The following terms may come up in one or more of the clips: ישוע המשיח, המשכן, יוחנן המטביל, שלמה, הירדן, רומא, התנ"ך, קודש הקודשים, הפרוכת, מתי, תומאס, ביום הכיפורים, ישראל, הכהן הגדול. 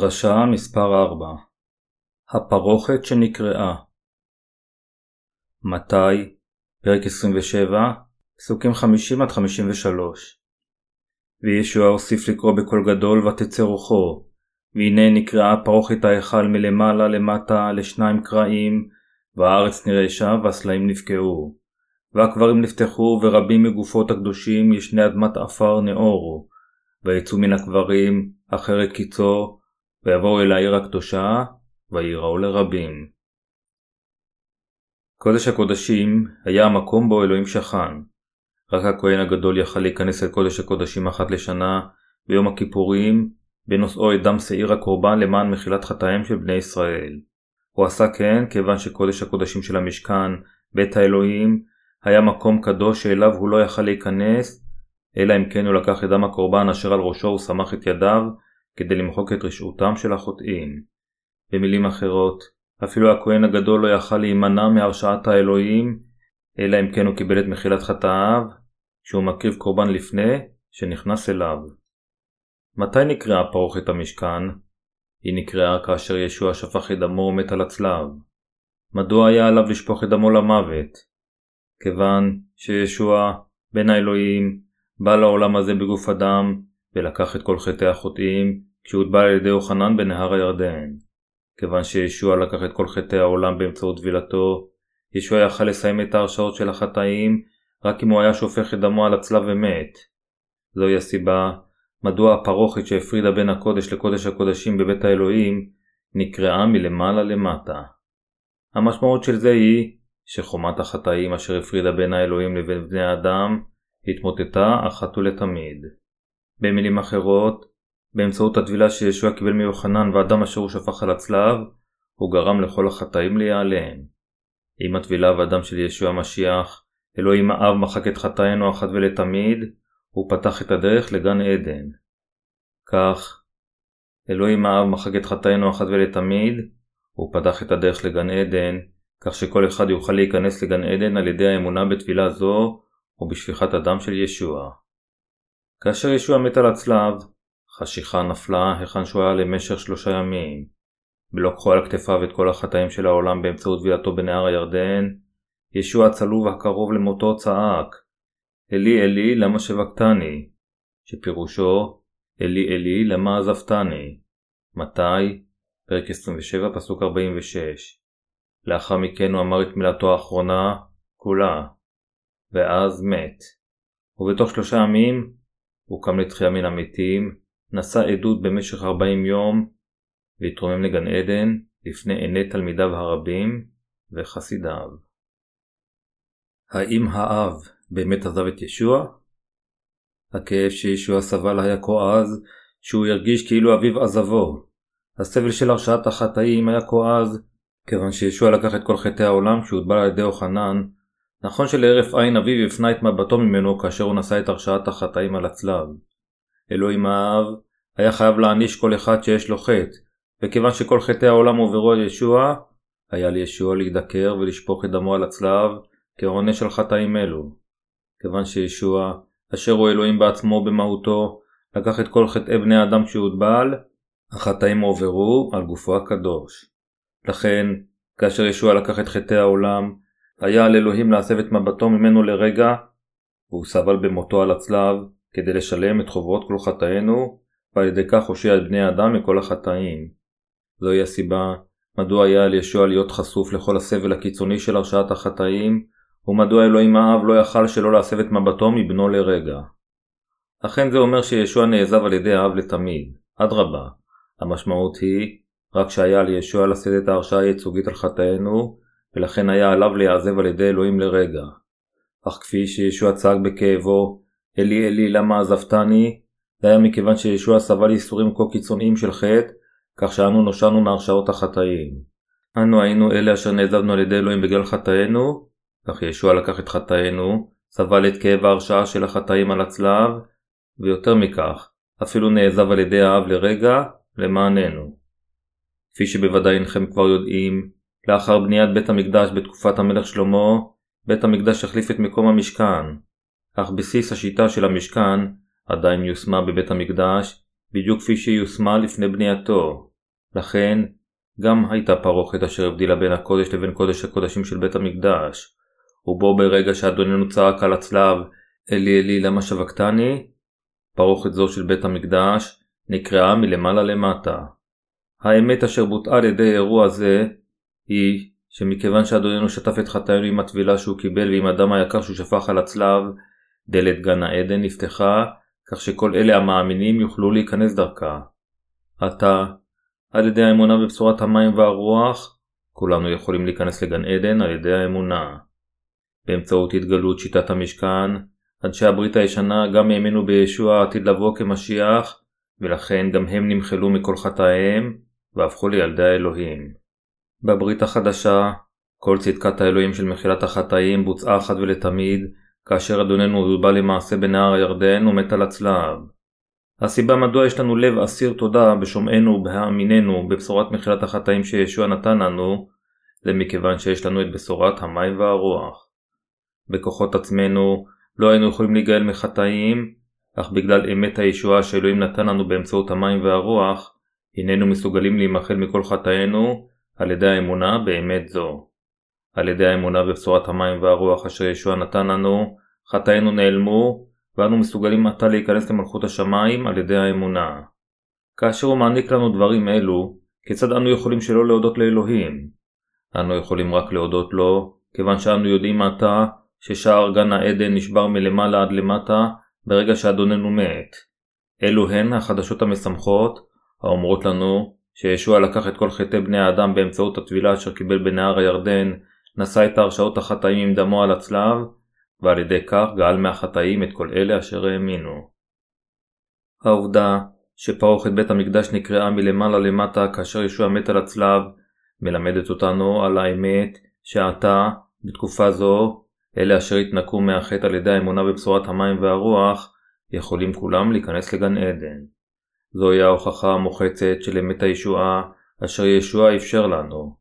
דרשה מספר 4. הפרוכת שנקראה. מתי, פרק 27, פסוקים 50-53. וישוע הוסיף לקרוא בקול גדול ותצא רוחו, והנה נקראה הפרוכת ההיכל מלמעלה למטה לשניים קרעים, והארץ נרעשה והסלעים נפקעו. והקברים נפתחו ורבים מגופות הקדושים ישני אדמת עפר נאורו, ויצאו מן הקברים אחרי קיצו, ויבואו אל העיר הקדושה, ויראו לרבים. קודש הקודשים היה המקום בו אלוהים שכן. רק הכהן הגדול יכל להיכנס אל קודש הקודשים אחת לשנה, ביום הכיפורים, בנושאו את דם שעיר הקורבן למען מחילת חטאיהם של בני ישראל. הוא עשה כן כיוון שקודש הקודשים של המשכן, בית האלוהים, היה מקום קדוש שאליו הוא לא יכל להיכנס, אלא אם כן הוא לקח את דם הקורבן אשר על ראשו הוא סמך את ידיו כדי למחוק את רשעותם של החוטאים. במילים אחרות, אפילו הכהן הגדול לא יכל להימנע מהרשעת האלוהים, אלא אם כן הוא קיבל את מחילת חטאיו, שהוא מקריב קורבן לפני שנכנס אליו. מתי נקראה פרוכת המשכן? היא נקראה כאשר ישוע שפך את דמו ומת על הצלב. מדוע היה עליו לשפוך את דמו למוות? כיוון שישוע, בן האלוהים, בא לעולם הזה בגוף אדם ולקח את כל חטאי החוטאים כשהוטבל על ידי יוחנן בנהר הירדן. כיוון שישוע לקח את כל חטאי העולם באמצעות טבילתו, ישוע יכל לסיים את ההרשעות של החטאים רק אם הוא היה שופך את דמו על הצלב ומת. זוהי הסיבה מדוע הפרוכת שהפרידה בין הקודש לקודש הקודשים בבית האלוהים נקראה מלמעלה למטה. המשמעות של זה היא שחומת החטאים אשר הפרידה בין האלוהים לבין בני האדם התמוטטה אחת ולתמיד. במילים אחרות, באמצעות הטבילה שישוע קיבל מיוחנן והדם אשר הוא שפך על הצלב, הוא גרם לכל החטאים להיעלם. עם הטבילה והדם של ישוע המשיח, אלוהים האב מחק את חטאינו אחת ולתמיד, הוא פתח את הדרך לגן עדן. כך, אלוהים האב מחק את חטאינו אחת ולתמיד, הוא פתח את הדרך לגן עדן, כך שכל אחד יוכל להיכנס לגן עדן על ידי האמונה בטבילה זו, ובשפיכת הדם של ישוע. כאשר ישוע מת על הצלב, חשיכה נפלה היכן שהוא היה למשך 3 ימים. בלוקחו על הכתפיו את כל החטאים של העולם באמצעות טבילתו בנהר הירדן, ישוע הצלוב הקרוב למותו צעק, אלי אלי למה שבקתני, שפירושו אלי אלי למה עזבתני. מתי, פרק 27 פסוק 46. לאחר מכן הוא אמר את מילתו האחרונה, כולה. ואז מת. ובתוך 3 ימים הוא קם לתחייה מן המתים, נשא עדות במשך 40 יום, והתרומם לגן עדן לפני עיני תלמידיו הרבים וחסידיו. האם האב באמת עזב את ישוע? הכאב שישוע סבל היה כה עז שהוא ירגיש כאילו אביו עזבו. הסבל של הרשעת החטאים היה כה עז כיוון שישוע לקח את כל חטאי העולם שהוטבל על ידי יוחנן. נכון שלהרף עין אביו הפנה את מבטו ממנו כאשר הוא נשא את הרשעת החטאים על הצלב. אלוהים האב היה חייב להעניש כל אחד שיש לו חטא, וכיוון שכל חטאי העולם הועברו על ישוע, היה לישוע להידקר ולשפוך את דמו על הצלב כעונש על חטאים אלו. כיוון שישוע, אשר הוא אלוהים בעצמו במהותו, לקח את כל חטאי בני האדם כשהוטבל, החטאים הועברו על גופו הקדוש. לכן, כאשר ישוע לקח את חטאי העולם, היה על אלוהים להסב את מבטו ממנו לרגע, והוא סבל במותו על הצלב כדי לשלם את חובות כל חטאינו, ועל ידי כך הושיע את בני האדם מכל החטאים. זוהי הסיבה מדוע היה על ישוע להיות חשוף לכל הסבל הקיצוני של הרשעת החטאים, ומדוע אלוהים האב לא יכל שלא להסב את מבטו מבנו לרגע. אכן זה אומר שישוע נעזב על ידי האב לתמיד, אדרבה. המשמעות היא רק שהיה על ישוע לשאת את ההרשעה הייצוגית על חטאינו, ולכן היה עליו להיעזב על ידי אלוהים לרגע. אך כפי שישוע צעק בכאבו, אלי אלי למה עזבתני, זה היה מכיוון שישוע סבל ייסורים כה קיצוניים של חטא, כך שאנו נושענו מהרשעות החטאים. אנו היינו אלה אשר נעזבנו על ידי אלוהים בגלל חטאינו, כך ישוע לקח את חטאינו, סבל את כאב ההרשעה של החטאים על הצלב, ויותר מכך, אפילו נעזב על ידי האב לרגע, למעננו. כפי שבוודאי אינכם כבר יודעים, לאחר בניית בית המקדש בתקופת המלך שלמה, בית המקדש החליף את מקום המשכן, אך בסיס השיטה של המשכן עדיין יושמה בבית המקדש, בדיוק כפי שיושמה לפני בנייתו. לכן גם הייתה פרוכת אשר הבדילה בין הקודש לבין קודש הקודשים של בית המקדש, ובו ברגע שאדוננו צעק על הצלב, אלי אלי למה שבקתני, פרוכת זו של בית המקדש נקראה מלמעלה למטה. האמת אשר בוטעה לידי אירוע זה היא שמכיוון שאדוננו שטף את חטאינו עם הטבילה שהוא קיבל ועם הדם היקר שהוא שפך על הצלב, דלת גן העדן נפתחה, כך שכל אלה המאמינים יוכלו להיכנס דרכה. עתה, על ידי האמונה בבשורת המים והרוח, כולנו יכולים להיכנס לגן עדן על ידי האמונה. באמצעות התגלות שיטת המשכן, אנשי הברית הישנה גם האמינו בישוע העתיד לבוא כמשיח, ולכן גם הם נמחלו מכל חטאיהם והפכו לילדי האלוהים. בברית החדשה, כל צדקת האלוהים של מחילת החטאים בוצעה אחת ולתמיד, כאשר אדוננו הובא למעשה בנהר הירדן ומת על הצלב. הסיבה מדוע יש לנו לב אסיר תודה בשומענו ובהאמיננו בבשורת מחילת החטאים שישוע נתן לנו, זה מכיוון שיש לנו את בשורת המים והרוח. בכוחות עצמנו לא היינו יכולים להיגאל מחטאים, אך בגלל אמת הישועה שאלוהים נתן לנו באמצעות המים והרוח, הננו מסוגלים להימחל מכל חטאינו על ידי האמונה באמת זו. על ידי האמונה בבשורת המים והרוח אשר ישוע נתן לנו, חטאינו נעלמו, ואנו מסוגלים עתה להיכנס למלכות השמיים על ידי האמונה. כאשר הוא מעניק לנו דברים אלו, כיצד אנו יכולים שלא להודות לאלוהים? אנו יכולים רק להודות לו, כיוון שאנו יודעים עתה ששער גן העדן נשבר מלמעלה עד למטה ברגע שאדוננו מת. אלו הן החדשות המשמחות, האומרות לנו שישוע לקח את כל חטאי בני האדם באמצעות הטבילה אשר קיבל בנהר הירדן, נשא את הרשעות החטאים עם דמו על הצלב, ועל ידי כך גאל מהחטאים את כל אלה אשר האמינו. העובדה שפרוכת בית המקדש נקראה מלמעלה למטה כאשר ישוע מת על הצלב, מלמדת אותנו על האמת שעתה, בתקופה זו, אלה אשר התנקו מהחטא על ידי האמונה בבשורת המים והרוח, יכולים כולם להיכנס לגן עדן. זוהי ההוכחה המוחצת של אמת הישועה אשר ישוע אפשר לנו.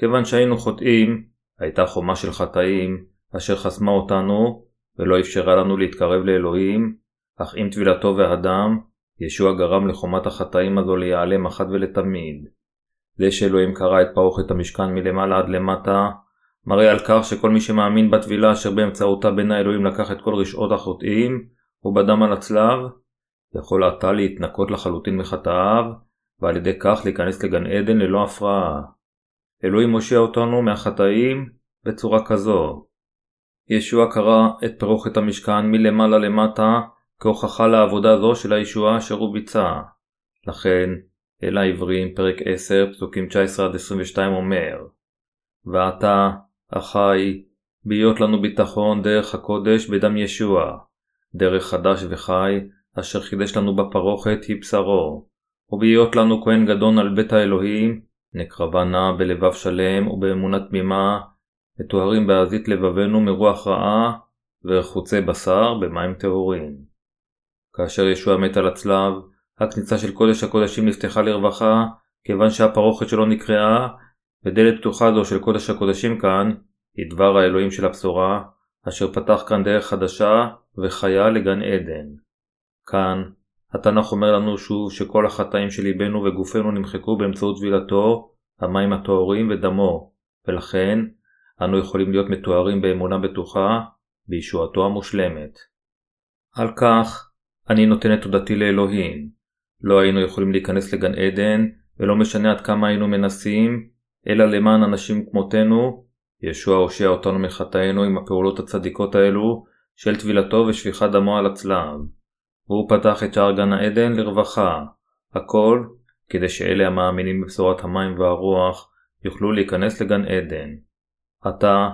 כיוון שהיינו חוטאים, הייתה חומה של חטאים אשר חסמה אותנו ולא אפשרה לנו להתקרב לאלוהים, אך עם טבילתו והדם, ישוע גרם לחומת החטאים הזו להיעלם אחת ולתמיד. זה שאלוהים קרא את פרוכת המשכן מלמעלה עד למטה, מראה על כך שכל מי שמאמין בטבילה אשר באמצעותה בן האלוהים לקח את כל רשעות החוטאים ובדם על הצלב, יכול עתה להתנקות לחלוטין מחטאיו, ועל ידי כך להיכנס לגן עדן ללא הפרעה. אלוהים מושיע אותנו מהחטאים בצורה כזו. ישוע קרא את פרוכת המשכן מלמעלה למטה כהוכחה לעבודה זו של הישועה אשר הוא ביצע. לכן, אל העברים פרק 10 פסוקים 19-22 אומר, ועתה, אחי, ביות לנו ביטחון דרך הקודש בדם ישוע, דרך חדש וחי אשר חידש לנו בפרוכת היא בשרו, וביות לנו כהן גדול על בית האלוהים, נקרבה נא בלבב שלם ובאמונה תמימה, מתוארים בעזית לבבנו מרוח רעה ורחוצי בשר במים טהורים. כאשר ישוע מת על הצלב, הכניסה של קודש הקודשים נפתחה לרווחה, כיוון שהפרוכת שלו נקרעה, ודלת פתוחה זו של קודש הקודשים כאן היא דבר האלוהים של הבשורה, אשר פתח כאן דרך חדשה וחיה לגן עדן. כאן התנ"ך אומר לנו שוב שכל החטאים של ליבנו וגופנו נמחקו באמצעות טבילתו, המים הטהורים ודמו, ולכן אנו יכולים להיות מתוארים באמונה בטוחה בישועתו המושלמת. על כך אני נותן את תודתי לאלוהים. לא היינו יכולים להיכנס לגן עדן, ולא משנה עד כמה היינו מנסים, אלא למען אנשים כמותנו, ישוע הושיע אותנו מחטאינו עם הפעולות הצדיקות האלו של טבילתו ושפיכת דמו על הצלב. והוא פתח את שער גן העדן לרווחה, הכל כדי שאלה המאמינים בבשורת המים והרוח יוכלו להיכנס לגן עדן. עתה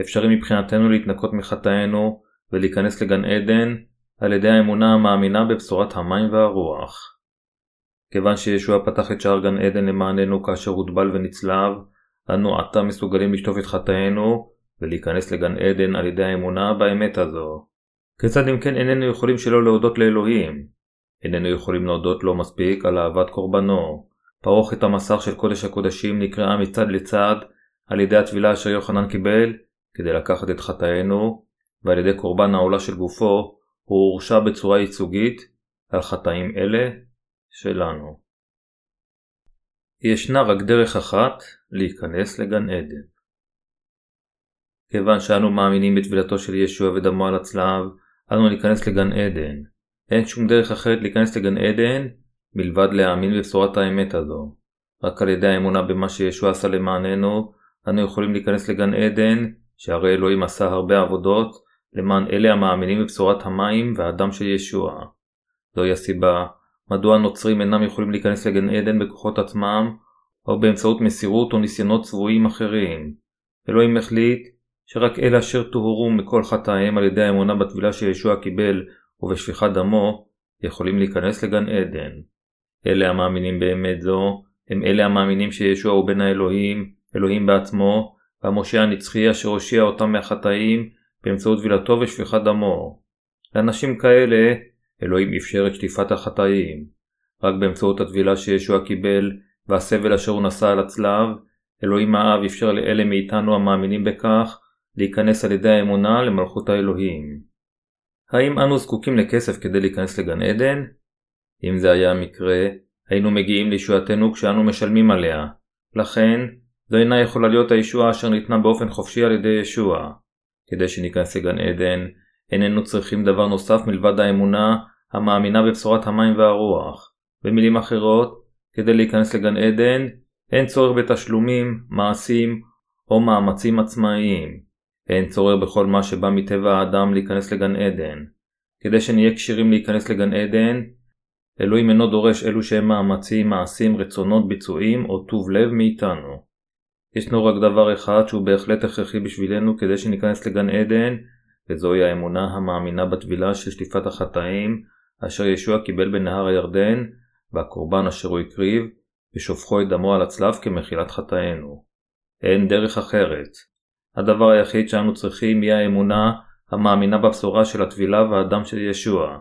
אפשרי מבחינתנו להתנקות מחטאינו ולהיכנס לגן עדן על ידי האמונה המאמינה בבשורת המים והרוח. כיוון שישוע פתח את שער גן עדן למעננו כאשר הוטבל ונצלב, אנו עתה מסוגלים לשטוף את חטאינו ולהיכנס לגן עדן על ידי האמונה באמת הזו. כיצד אם כן איננו יכולים שלא להודות לאלוהים? איננו יכולים להודות לו מספיק על אהבת קורבנו. פרוכת המסך של קודש הקודשים נקראה מצד לצד על ידי הטבילה אשר יוחנן קיבל כדי לקחת את חטאינו, ועל ידי קורבן העולה של גופו הוא הורשע בצורה ייצוגית על חטאים אלה שלנו. ישנה רק דרך אחת להיכנס לגן עדן. כיוון שאנו מאמינים בתבילתו של ישוע ודמו על הצלב, אנו ניכנס לגן עדן. אין שום דרך אחרת להיכנס לגן עדן מלבד להאמין בבשורת האמת הזו. רק על ידי האמונה במה שישוע עשה למעננו, אנו יכולים להיכנס לגן עדן, שהרי אלוהים עשה הרבה עבודות למען אלה המאמינים בבשורת המים והדם של ישוע. זוהי הסיבה מדוע הנוצרים אינם יכולים להיכנס לגן עדן בכוחות עצמם, או באמצעות מסירות או ניסיונות צבועים אחרים. אלוהים החליט שרק אלה אשר טהורו מכל חטאיהם על ידי האמונה בטבילה שישוע קיבל ובשפיכת דמו, יכולים להיכנס לגן עדן. אלה המאמינים באמת זו, הם אלה המאמינים שישוע הוא בן האלוהים, אלוהים בעצמו, והמושיע הנצחי אשר הושיע אותם מהחטאים באמצעות טבילתו ושפיכת דמו. לאנשים כאלה, אלוהים אפשר את שטיפת החטאים. רק באמצעות הטבילה שישוע קיבל והסבל אשר הוא נשא על הצלב, אלוהים האב אפשר לאלה מאיתנו המאמינים בכך להיכנס על ידי האמונה למלכות האלוהים. האם אנו זקוקים לכסף כדי להיכנס לגן עדן? אם זה היה המקרה, היינו מגיעים לישועתנו כשאנו משלמים עליה. לכן, זו אינה יכולה להיות הישועה אשר ניתנה באופן חופשי על ידי ישוע. כדי שניכנס לגן עדן, איננו צריכים דבר נוסף מלבד האמונה המאמינה בבשורת המים והרוח. במילים אחרות, כדי להיכנס לגן עדן, אין צורך בתשלומים, מעשים או מאמצים עצמאיים. אין צורך בכל מה שבא מטבע האדם להיכנס לגן עדן. כדי שנהיה כשירים להיכנס לגן עדן, אלוהים אינו דורש אלו שהם מאמצים, מעשים, רצונות, ביצועים או טוב לב מאיתנו. ישנו רק דבר אחד שהוא בהחלט הכרחי בשבילנו כדי שניכנס לגן עדן, וזוהי האמונה המאמינה בטבילה של שטיפת החטאים אשר ישוע קיבל בנהר הירדן, והקורבן אשר הוא הקריב, ושופכו את דמו על הצלב כמחילת חטאינו. אין דרך אחרת. הדבר היחיד שאנו צריכים היא האמונה המאמינה בבשורה של הטבילה והדם של ישוע.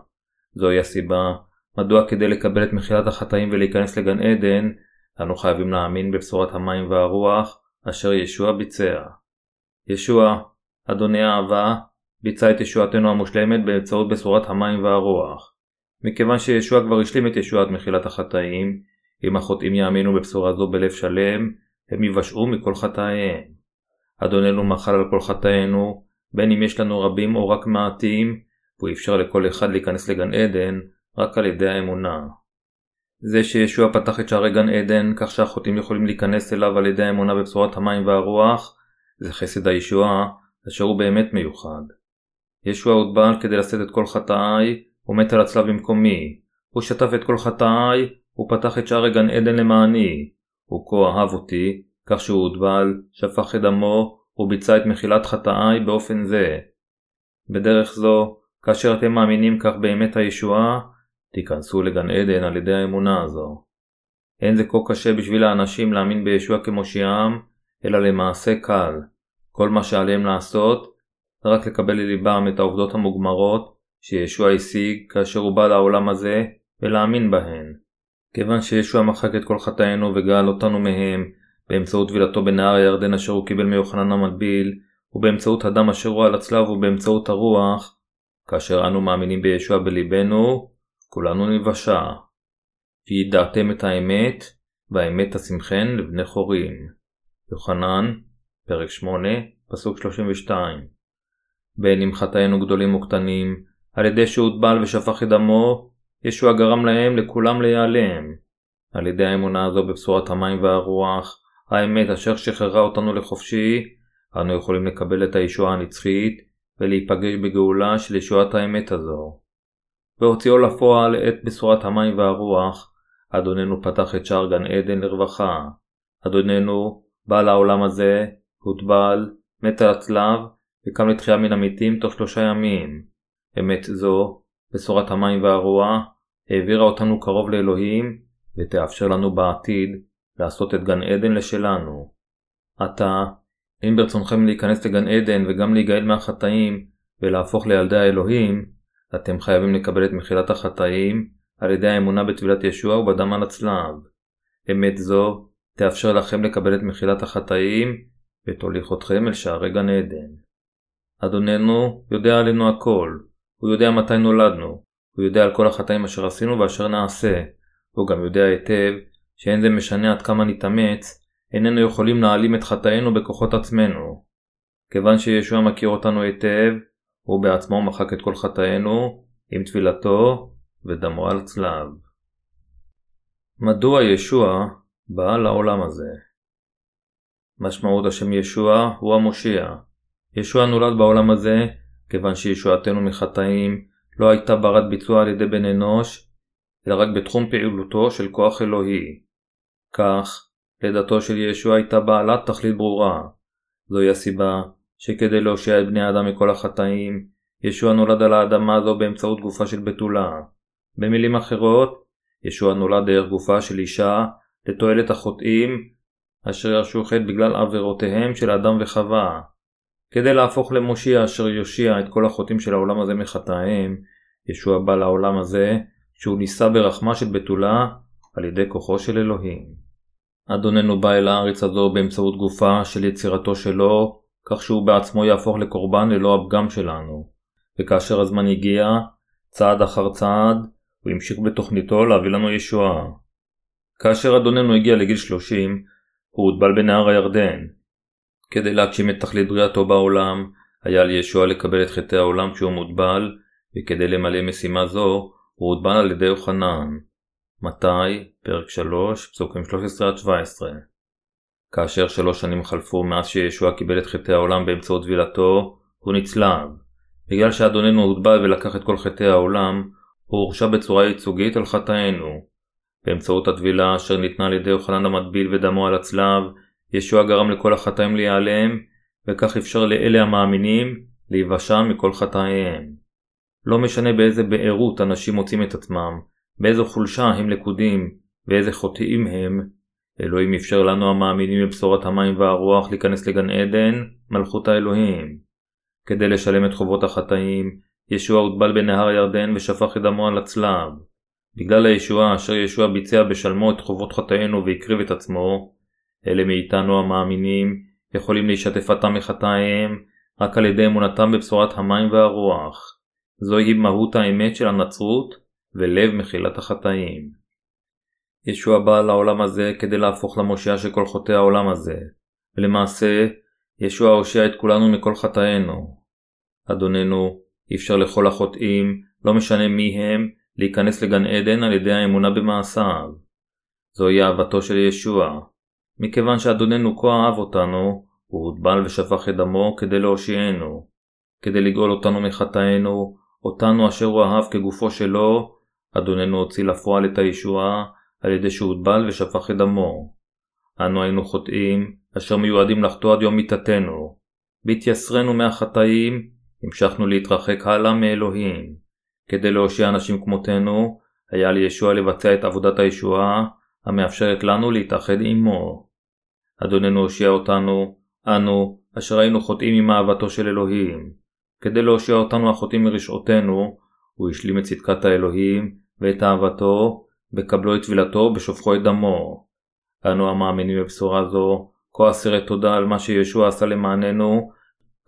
זוהי הסיבה מדוע כדי לקבל את מחילת החטאים ולהיכנס לגן עדן, אנו חייבים להאמין בבשורת המים והרוח אשר ישוע ביצע. ישוע, אדוני האהבה, ביצע את ישועתנו המושלמת באמצעות בשורת המים והרוח. מכיוון שישוע כבר השלים את ישועת מחילת החטאים, אם החוטאים יאמינו בבשורה זו בלב שלם, הם יבשעו מכל חטאיהם. אדוננו מחל על כל חטאינו, בין אם יש לנו רבים או רק מעטים, והוא אפשר לכל אחד להיכנס לגן עדן רק על ידי האמונה. זה שישוע פתח את שערי גן עדן כך שהחוטאים יכולים להיכנס אליו על ידי האמונה בבשורת המים והרוח, זה חסד הישועה אשר הוא באמת מיוחד. ישוע עוד בא כדי לשאת את כל חטאיי, הוא מת על הצלב במקומי. הוא שטף את כל חטאיי, הוא פתח את שערי גן עדן למעני. הוא כה אהב אותי, כך שהוא הוטבל, שפך את דמו, וביצע את מחילת חטאיי באופן זה. בדרך זו, כאשר אתם מאמינים כך באמת הישועה, תיכנסו לגן עדן על ידי האמונה הזו. אין זה כה קשה בשביל האנשים להאמין בישוע כמושיעם, אלא למעשה קל. כל מה שעליהם לעשות, זה רק לקבל לליבם את העובדות המוגמרות שישוע השיג כאשר הוא בא לעולם הזה, ולהאמין בהן. כיוון שישוע מחק את כל חטאינו וגאל אותנו מהם, באמצעות טבילתו בנהר הירדן אשר הוא קיבל מיוחנן המטביל, ובאמצעות הדם אשר הוא על הצלב ובאמצעות הרוח, כאשר אנו מאמינים בישוע בליבנו, כולנו נבשע. וידעתם את האמת, והאמת תשמכם לבני חורים. יוחנן, פרק 8, פסוק 32. בין אם חטאינו גדולים או קטנים, על ידי שהוטבל ושפך את דמו, ישוע גרם להם לכולם להיעלם. על ידי האמונה הזו בבשורת המים והרוח, האמת אשר שחררה אותנו לחופשי, אנו יכולים לקבל את הישועה הנצחית ולהיפגש בגאולה של ישועת האמת הזו. והוציאו לפועל את בשורת המים והרוח, אדוננו פתח את שער גן עדן לרווחה. אדוננו בא לעולם הזה, הוטבל, מת על הצלב וקם לתחייה מן המתים תוך 3 ימים. אמת זו, בשורת המים והרוח, העבירה אותנו קרוב לאלוהים ותאפשר לנו בעתיד לעשות את גן עדן לשלנו. עתה, אם ברצונכם להיכנס לגן עדן וגם להיגאל מהחטאים ולהפוך לילדי האלוהים, אתם חייבים לקבל את מחילת החטאים על ידי האמונה בטבילת ישוע ובדם על הצלב. אמת זו תאפשר לכם לקבל את מחילת החטאים ותוליך אתכם אל שערי גן עדן. אדוננו יודע עלינו הכל. הוא יודע מתי נולדנו. הוא יודע על כל החטאים אשר עשינו ואשר נעשה. הוא גם יודע היטב שאין זה משנה עד כמה נתאמץ, איננו יכולים להעלים את חטאינו בכוחות עצמנו. כיוון שישוע מכיר אותנו היטב, הוא בעצמו מחק את כל חטאינו עם תפילתו ודמו על צלב. מדוע ישוע בא לעולם הזה? משמעות השם ישוע הוא המושיע. ישוע נולד בעולם הזה, כיוון שישועתנו מחטאים לא הייתה ברת ביצוע על ידי בן אנוש, אלא רק בתחום פעילותו של כוח אלוהי. כך, לידתו של ישוע הייתה בעלת תכלית ברורה. זוהי הסיבה שכדי להושיע את בני האדם מכל החטאים, ישוע נולד על האדמה הזו באמצעות גופה של בתולה. במילים אחרות, ישוע נולד דרך גופה של אישה לתועלת החוטאים, אשר ירשו חטא בגלל עבירותיהם של אדם וחווה. כדי להפוך למושיע אשר יושיע את כל החוטאים של העולם הזה מחטאיהם, ישוע בא לעולם הזה שהוא נישא ברחמה של בתולה על ידי כוחו של אלוהים. אדוננו בא אל הארץ הזו באמצעות גופה של יצירתו שלו, כך שהוא בעצמו יהפוך לקורבן ללא הפגם שלנו. וכאשר הזמן הגיע, צעד אחר צעד, הוא המשיך בתוכניתו להביא לנו ישועה. כאשר אדוננו הגיע לגיל 30, הוא הוטבל בנהר הירדן. כדי להגשים את תכלית בריאתו בעולם, היה לישוע לקבל את חטאי העולם כשהוא מוטבל, וכדי למלא משימה זו, הוא הוטבל על ידי יוחנן. מתי, פרק 3, פסוקים 13-17. כאשר 3 שנים חלפו מאז שישוע קיבל את חטאי העולם באמצעות טבילתו, הוא נצלב. בגלל שאדוננו הוטבל ולקח את כל חטאי העולם, הוא הורשע בצורה ייצוגית על חטאינו. באמצעות הטבילה אשר ניתנה על ידי יוחנן המטביל ודמו על הצלב, ישוע גרם לכל החטאים להיעלם, וכך אפשר לאלה המאמינים להיוושע מכל חטאיהם. לא משנה באיזה בעירות אנשים מוצאים את עצמם, באיזו חולשה הם לקודים, ואיזה חוטאים הם, אלוהים אפשר לנו המאמינים בבשורת המים והרוח להיכנס לגן עדן, מלכות האלוהים. כדי לשלם את חובות החטאים, ישוע הוטבל בנהר ירדן ושפך את דמו על הצלב. בגלל הישועה אשר ישוע ביצע בשלמו את חובות חטאינו והקריב את עצמו, אלה מאיתנו המאמינים יכולים להישתף עתה מחטאיהם רק על ידי אמונתם בבשורת המים והרוח. זוהי מהות האמת של הנצרות ולב מחילת החטאים. ישוע בא לעולם הזה כדי להפוך למושיע של כל חוטאי העולם הזה, ולמעשה ישוע הושיע את כולנו מכל חטאינו. אדוננו אפשר לכל החוטאים, לא משנה מי הם, להיכנס לגן עדן על ידי האמונה במעשיו. זוהי אהבתו של ישוע. מכיוון שאדוננו כה אהב אותנו, הוא הוטבל ושפך את דמו כדי להושיענו, כדי לגאול אותנו מחטאינו, אותנו אשר הוא אהב כגופו שלו. אדוננו הוציא לפועל את הישועה על ידי שהוטבל ושפך את דמו. אנו היינו חוטאים אשר מיועדים לחטוא עד יום מיתתנו. בהתייסרנו מהחטאים, המשכנו להתרחק הלאה מאלוהים. כדי להושיע אנשים כמותנו, היה לישוע לבצע את עבודת הישועה, המאפשרת לנו להתאחד עמו. אדוננו הושיע אותנו, אנו, אשר היינו חוטאים עם אהבתו של אלוהים. כדי להושיע אותנו החוטאים מרשעותנו, הוא השלים את צדקת האלוהים ואת אהבתו, בקבלו את טבילתו ובשופכו את דמו. אנו המאמינים בבשורה זו, כה אסירי תודה על מה שישוע עשה למעננו,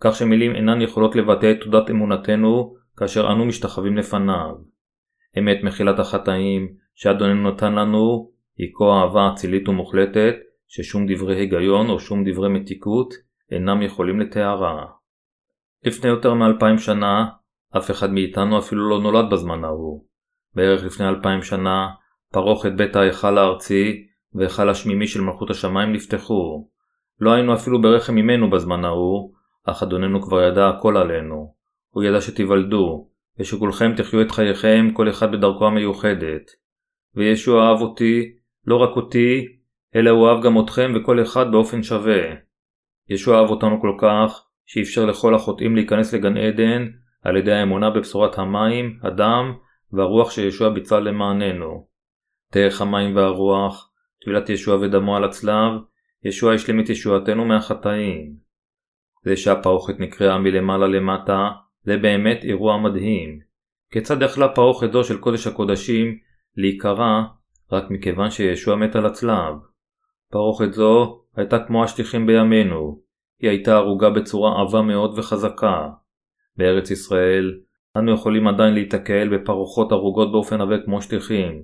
כך שמילים אינן יכולות לבטא את תודת אמונתנו, כאשר אנו משתחווים לפניו. אמת מחילת החטאים שאדוננו נתן לנו היא כה אהבה אצילית ומוחלטת ששום דברי היגיון או שום דברי מתיקות אינם יכולים לתארה. לפני יותר מ2000 שנה אף אחד מאיתנו אפילו לא נולד בזמן ההוא. בערך לפני 2000 שנה פרוך את בית ההיכל הארצי והיכל השמימי של מלכות השמיים נפתחו. לא היינו אפילו ברחם ממנו בזמן ההוא, אך אדוננו כבר ידע הכל עלינו. הוא ידע שתיוולדו, ושכולכם תחיו את חייכם כל אחד בדרכו המיוחדת. וישוע אהב אותי, לא רק אותי, אלא הוא אהב גם אתכם וכל אחד באופן שווה. ישוע אהב אותנו כל כך, שאפשר לכל החוטאים להיכנס לגן עדן, על ידי האמונה בבשורת המים, הדם והרוח שישוע ביצע למעננו. דרך המים והרוח, טבילת ישוע ודמו על הצלב, ישוע השלים את ישועתנו מהחטאים. זה שהפרוכת נקראה מלמעלה למטה, זה באמת אירוע מדהים. כיצד יכלה פרוכת זו של קודש הקודשים להיקרא רק מכיוון שישוע מת על הצלב? פרוכת זו הייתה כמו השטיחים בימינו. היא הייתה הרוגה בצורה עבה מאוד וחזקה. בארץ ישראל אנו יכולים עדיין להתקהל בפרוכות הרוגות באופן עבה כמו שטיחים.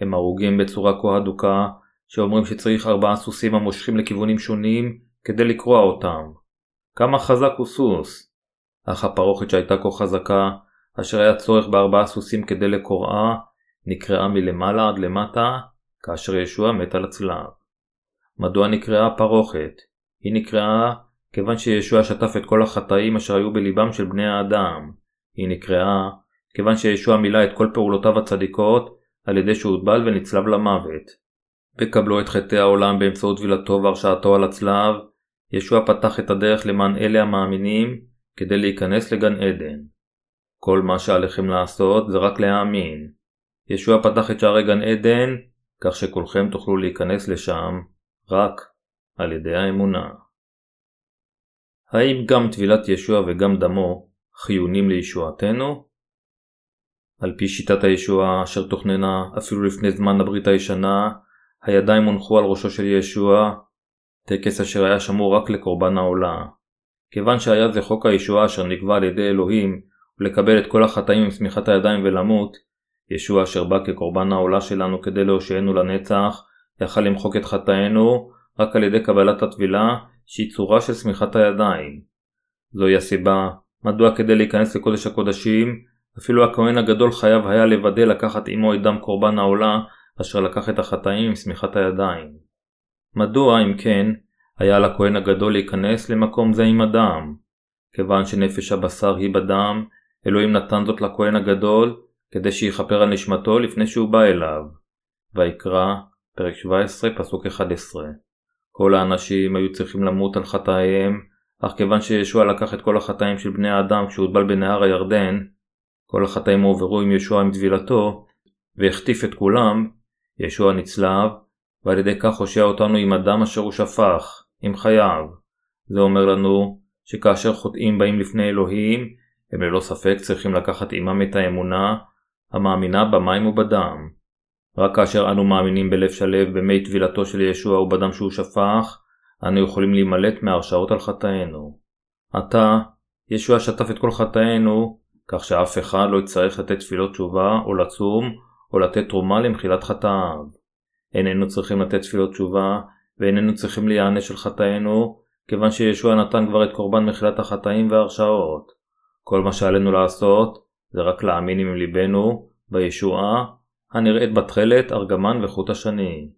הם הרוגים בצורה כה הדוקה שאומרים שצריך 4 סוסים המושכים לכיוונים שונים כדי לקרוע אותם. כמה חזק הוא סוס? אך הפרוכת שהייתה כה חזקה, אשר היה צורך ב4 סוסים כדי לקוראה, נקראה מלמעלה עד למטה, כאשר ישוע מת על הצלב. מדוע נקראה הפרוכת? היא נקראה כיוון שישוע שטף את כל החטאים אשר היו בליבם של בני האדם. היא נקראה כיוון שישוע מילא את כל פעולותיו הצדיקות על ידי שהוטבל ונצלב למוות. בקבלו את חטאי העולם באמצעות טבילתו והרשעתו על הצלב, ישוע פתח את הדרך למען אלה המאמינים כדי להיכנס לגן עדן. כל מה שעליכם לעשות זה רק להאמין. ישוע פתח את שערי גן עדן, כך שכולכם תוכלו להיכנס לשם רק על ידי האמונה. האם גם טבילת ישוע וגם דמו חיוניים לישועתנו? על פי שיטת הישוע אשר תוכננה אפילו לפני זמן הברית הישנה, הידיים הונחו על ראשו של ישוע, טקס אשר היה שמור רק לקורבן העולה. כיוון שהיה זה חוק הישועה אשר נקבע על ידי אלוהים ולקבל את כל החטאים עם סמיכת הידיים ולמות, ישוע אשר בא כקורבן העולה שלנו כדי להושיענו לנצח, יכל למחוק את חטאינו רק על ידי קבלת הטבילה שהיא צורה של סמיכת הידיים. זוהי הסיבה מדוע כדי להיכנס לקודש הקודשים, אפילו הכהן הגדול חייב היה לוודא לקחת עמו את דם קורבן העולה אשר לקח את החטאים עם סמיכת הידיים. מדוע, אם כן, היה לכהן הגדול להיכנס למקום זה עם הדם? כיוון שנפש הבשר היא בדם, אלוהים נתן זאת לכהן הגדול, כדי שיחפר על נשמתו לפני שהוא בא אליו. ויקרא, פרק 17, פסוק 11. כל האנשים היו צריכים למות על חטאיהם, אך כיוון שישוע לקח את כל החטאים של בני האדם כשהוטבל בנהר הירדן, כל החטאים הועברו עם ישוע עם טבילתו, והחטיף את כולם, ישוע נצלב, ועל ידי כך הושיע אותנו עם הדם אשר הוא שפך, עם חייו. זה אומר לנו שכאשר חוטאים באים לפני אלוהים, הם ללא ספק צריכים לקחת עימם את האמונה, המאמינה במים ובדם. רק כאשר אנו מאמינים בלב שלב במי טבילתו של ישוע ובדם שהוא שפך, אנו יכולים להימלט מהרשעות על חטאינו. עתה, ישוע שטף את כל חטאינו, כך שאף אחד לא יצטרך לתת תפילות תשובה או לצום, או לתת תרומה למחילת חטאיו. איננו צריכים לתת תפילות תשובה, ואיננו צריכים להיענש על חטאינו, כיוון שישוע נתן כבר את קורבן מחילת החטאים וההרשעות. כל מה שעלינו לעשות, זה רק להאמין עם ליבנו, בישועה, הנראית בתכלת, ארגמן וחוט השני.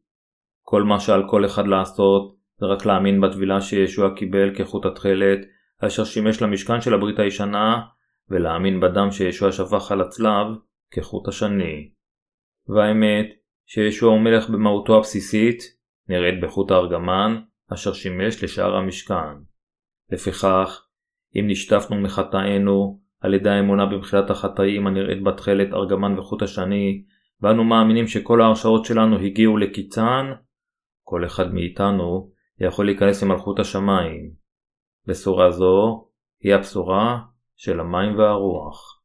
כל מה שעל כל אחד לעשות, זה רק להאמין בטבילה שישוע קיבל כחוט התכלת, אשר שימש למשכן של הברית הישנה, ולהאמין בדם שישוע שפך על הצלב, כחוט השני. והאמת, שישוע המלך במהותו הבסיסית, נראית בחוט הארגמן, אשר שימש לשער המשכן. לפיכך, אם נשטפנו מחטאינו על ידי האמונה במחילת החטאים הנראית בתכלת ארגמן וחוט השני, ואנו מאמינים שכל ההרשעות שלנו הגיעו לקיצן, כל אחד מאיתנו יכול להיכנס למלכות השמיים. בשורה זו היא הבשורה של המים והרוח.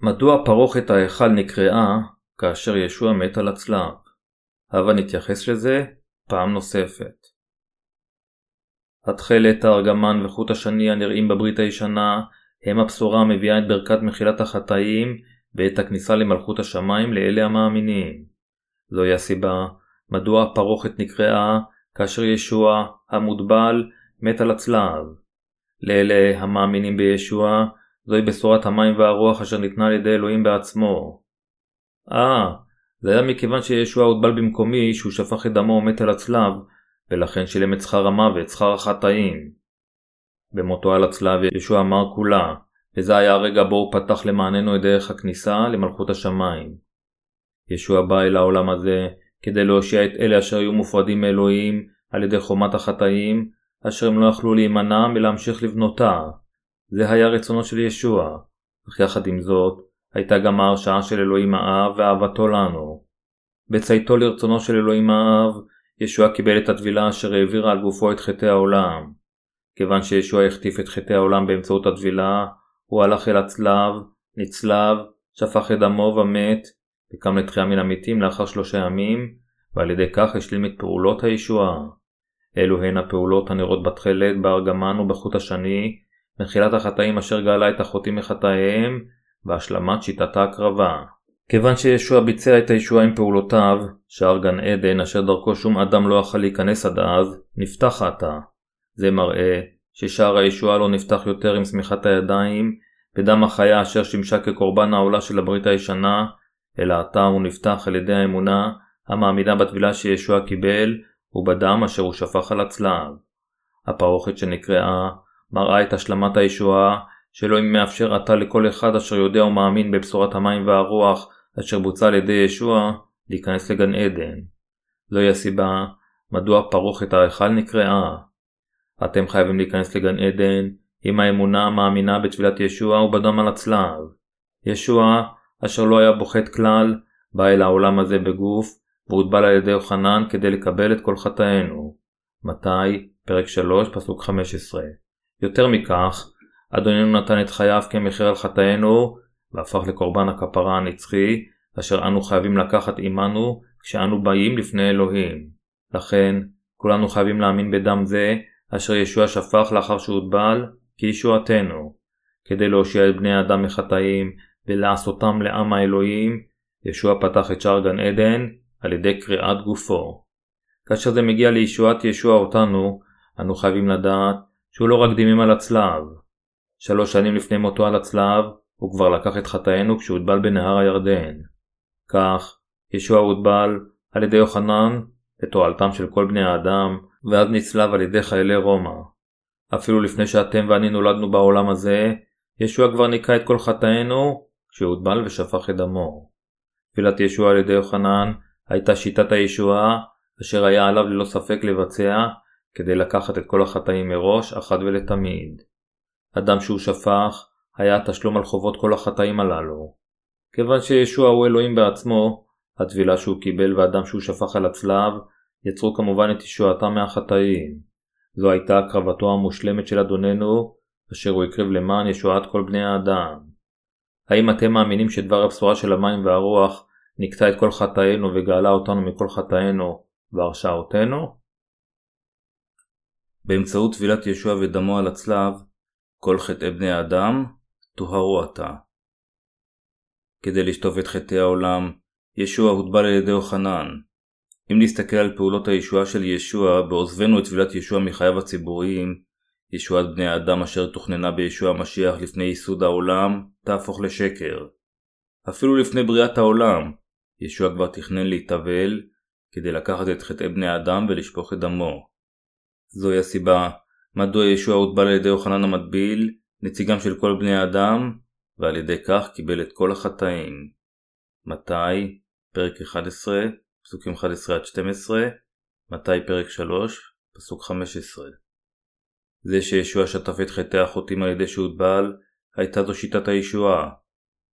מדוע פרוכת ההיכל נקראה כאשר ישוע מת על הצלב? הבה נתייחס לזה פעם נוספת. התכלת, הארגמן וחוט השני הנראים בברית הישנה הם הבשורה המביאה את ברכת מחילת החטאים ואת הכניסה למלכות השמיים לאלה המאמינים. זוהי הסיבה מדוע הפרוכת נקראה כאשר ישוע המוטבל מת על הצלב. לאלה המאמינים בישוע זוהי בשורת המים והרוח אשר ניתנה על ידי אלוהים בעצמו. זה היה מכיוון שישוע הוטבל במקומי שהוא שפך את דמו ומת על הצלב, ולכן שילם את שכר המוות, שכר החטאים. במותו על הצלב ישוע אמר כולה, וזה היה הרגע בו הוא פתח למעננו את דרך הכניסה למלכות השמיים. ישוע בא אל העולם הזה כדי להושיע את אלה אשר היו מופרדים מאלוהים על ידי חומת החטאים, אשר הם לא יכלו להימנע מלהמשיך לבנותה. זה היה רצונו של ישוע, אך יחד עם זאת, הייתה גם ההרשעה של אלוהים האב ואהבתו לנו. בצייתו לרצונו של אלוהים האב, ישוע קיבל את הטבילה אשר העבירה על גופו את חטאי העולם. כיוון שישוע החטיף את חטאי העולם באמצעות הטבילה, הוא הלך אל הצלב, נצלב, שפך את דמו ומת, וקם לתחייה מן המתים לאחר 3 ימים, ועל ידי כך השלים את פעולות הישועה. אלו הן הפעולות הנראות בתכלת, בארגמן ובחוט השני, מחילת החטאים אשר גאלה את החוטאים מחטאיהם, והשלמת שיטת ההקרבה. כיוון שישוע ביצע את הישועה עם פעולותיו, שער גן עדן אשר דרכו שום אדם לא יכל להיכנס עד אז, נפתח עתה. זה מראה ששער הישועה לא נפתח יותר עם סמיכת הידיים, בדם החיה אשר שימשה כקורבן העולה של הברית הישנה, אלא עתה הוא נפתח על ידי האמונה, המאמינה בטבילה שישוע קיבל, ובדם אשר הוא שפך על הצלב. הפרוכת שנקראה מראה את השלמת הישועה, שאלוהים מאפשר עתה לכל אחד אשר יודע ומאמין בבשורת המים והרוח אשר בוצע על ידי ישוע להיכנס לגן עדן. זוהי הסיבה מדוע פרוכת ההיכל נקראה. אתם חייבים להיכנס לגן עדן עם האמונה המאמינה בתפילת ישוע ובדם על הצלב. ישוע אשר לא היה בוחת כלל בא אל העולם הזה בגוף והוטבל על ידי יוחנן כדי לקבל את כל חטאינו. מתי פרק 3 פסוק 15. יותר מכך, אדוננו נתן את חייו כמחיר על חטאינו, והפך לקורבן הכפרה הנצחי, אשר אנו חייבים לקחת עמנו כשאנו באים לפני אלוהים. לכן, כולנו חייבים להאמין בדם זה, אשר ישוע שפך לאחר שהוטבל, כי ישועתנו. כדי להושיע את בני האדם מחטאים ולעשותם לעם האלוהים, ישוע פתח את שער גן עדן על ידי קריאת גופו. כאשר זה מגיע לישועת ישוע אותנו, אנו חייבים לדעת שהוא לא רק דימים על הצלב. 3 שנים לפני מותו על הצלב, הוא כבר לקח את חטאינו כשהוטבל בנהר הירדן. כך, ישוע הוטבל על ידי יוחנן, לתועלתם של כל בני האדם, ואז נצלב על ידי חיילי רומא. אפילו לפני שאתם ואני נולדנו בעולם הזה, ישוע כבר ניקה את כל חטאינו, כשהוטבל ושפך את דמו. תפילת ישוע על ידי יוחנן הייתה שיטת הישועה, אשר היה עליו ללא ספק לבצע, כדי לקחת את כל החטאים מראש, אחת ולתמיד. אדם שהוא שפך היה התשלום על חובות כל החטאים הללו. כיוון שישוע הוא אלוהים בעצמו, הטבילה שהוא קיבל והדם שהוא שפך על הצלב יצרו כמובן את ישועתם מהחטאים. זו הייתה הקרבתו המושלמת של אדוננו, אשר הוא הקריב למען ישועת כל בני האדם. האם אתם מאמינים שדבר הבשורה של המים והרוח נקטע את כל חטאינו וגאלה אותנו מכל חטאינו והרשע אותנו? באמצעות טבילת ישוע ודמו על הצלב, כל חטאי בני האדם טוהרו עתה. כדי לשטוף את חטאי העולם, ישוע הוטבל על ידי יוחנן. אם נסתכל על פעולות הישועה של ישוע בעוזבנו את טבילת ישוע מחייו הציבוריים, ישועת בני האדם אשר תוכננה בישוע המשיח לפני ייסוד העולם תהפוך לשקר. אפילו לפני בריאת העולם, ישוע כבר תכנן להתאבל כדי לקחת את חטאי בני האדם ולשפוך את דמו. זוהי הסיבה מדוע ישוע הוטבל על ידי יוחנן המטביל, נציגם של כל בני האדם, ועל ידי כך קיבל את כל החטאים. מתי, פרק 11, פסוקים 11-12, מתי פרק 3, פסוק 15. זה שישוע שטף את חטאי החוטאים על ידי שהוטבל, הייתה זו שיטת הישועה.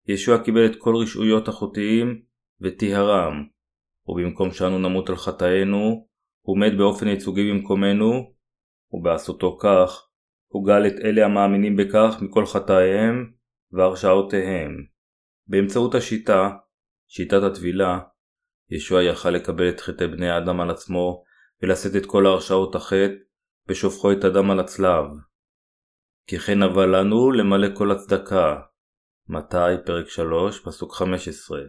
ישוע קיבל את כל רשעויות החוטאים וטהרם, ובמקום שאנו נמות על חטאינו, הוא מת באופן ייצוגי במקומנו, ובעשותו כך, הוא גאל את אלה המאמינים בכך מכל חטאיהם והרשעותיהם. באמצעות השיטה, שיטת הטבילה, ישוע יכל לקבל את חטאי בני האדם על עצמו ולשאת את כל הרשעות החטא בשופכו את הדם על הצלב. כי כן נבע לנו למלא כל הצדקה. מתי פרק 3 פסוק 15.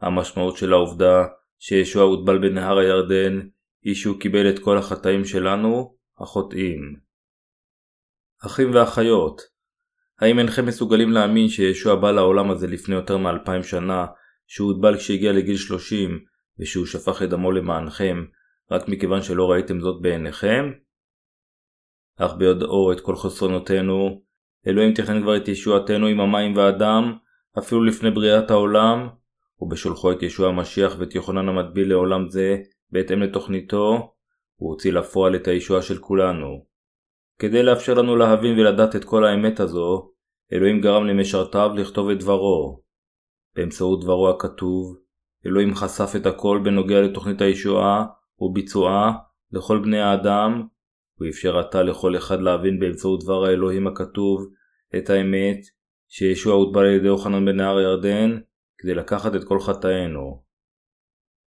המשמעות של העובדה שישוע הוטבל בנהר הירדן היא שהוא קיבל את כל החטאים שלנו, החוטאים. אחים ואחיות, האם אינכם מסוגלים להאמין שישוע בא לעולם הזה לפני יותר מ2000 שנה, שהוא הוטבל כשהגיע לגיל 30 ושהוא שפך את דמו למענכם, רק מכיוון שלא ראיתם זאת בעיניכם? אך ביודעו את כל חסרונותינו, אלוהים תכנן כבר את ישועתנו עם המים והדם, אפילו לפני בריאת העולם, ובשולחו את ישוע המשיח ואת יוחנן המטביל לעולם זה, בהתאם לתוכניתו, הוא הוציא לפועל את הישועה של כולנו. כדי לאפשר לנו להבין ולדעת את כל האמת הזו, אלוהים גרם למשרתיו לכתוב את דברו. באמצעות דברו הכתוב, אלוהים חשף את הכל בנוגע לתוכנית הישועה וביצועה לכל בני האדם, ואפשר עתה לכל אחד להבין באמצעות דבר האלוהים הכתוב את האמת שישוע הוטבל על ידי יוחנן בנהר ירדן כדי לקחת את כל חטאינו.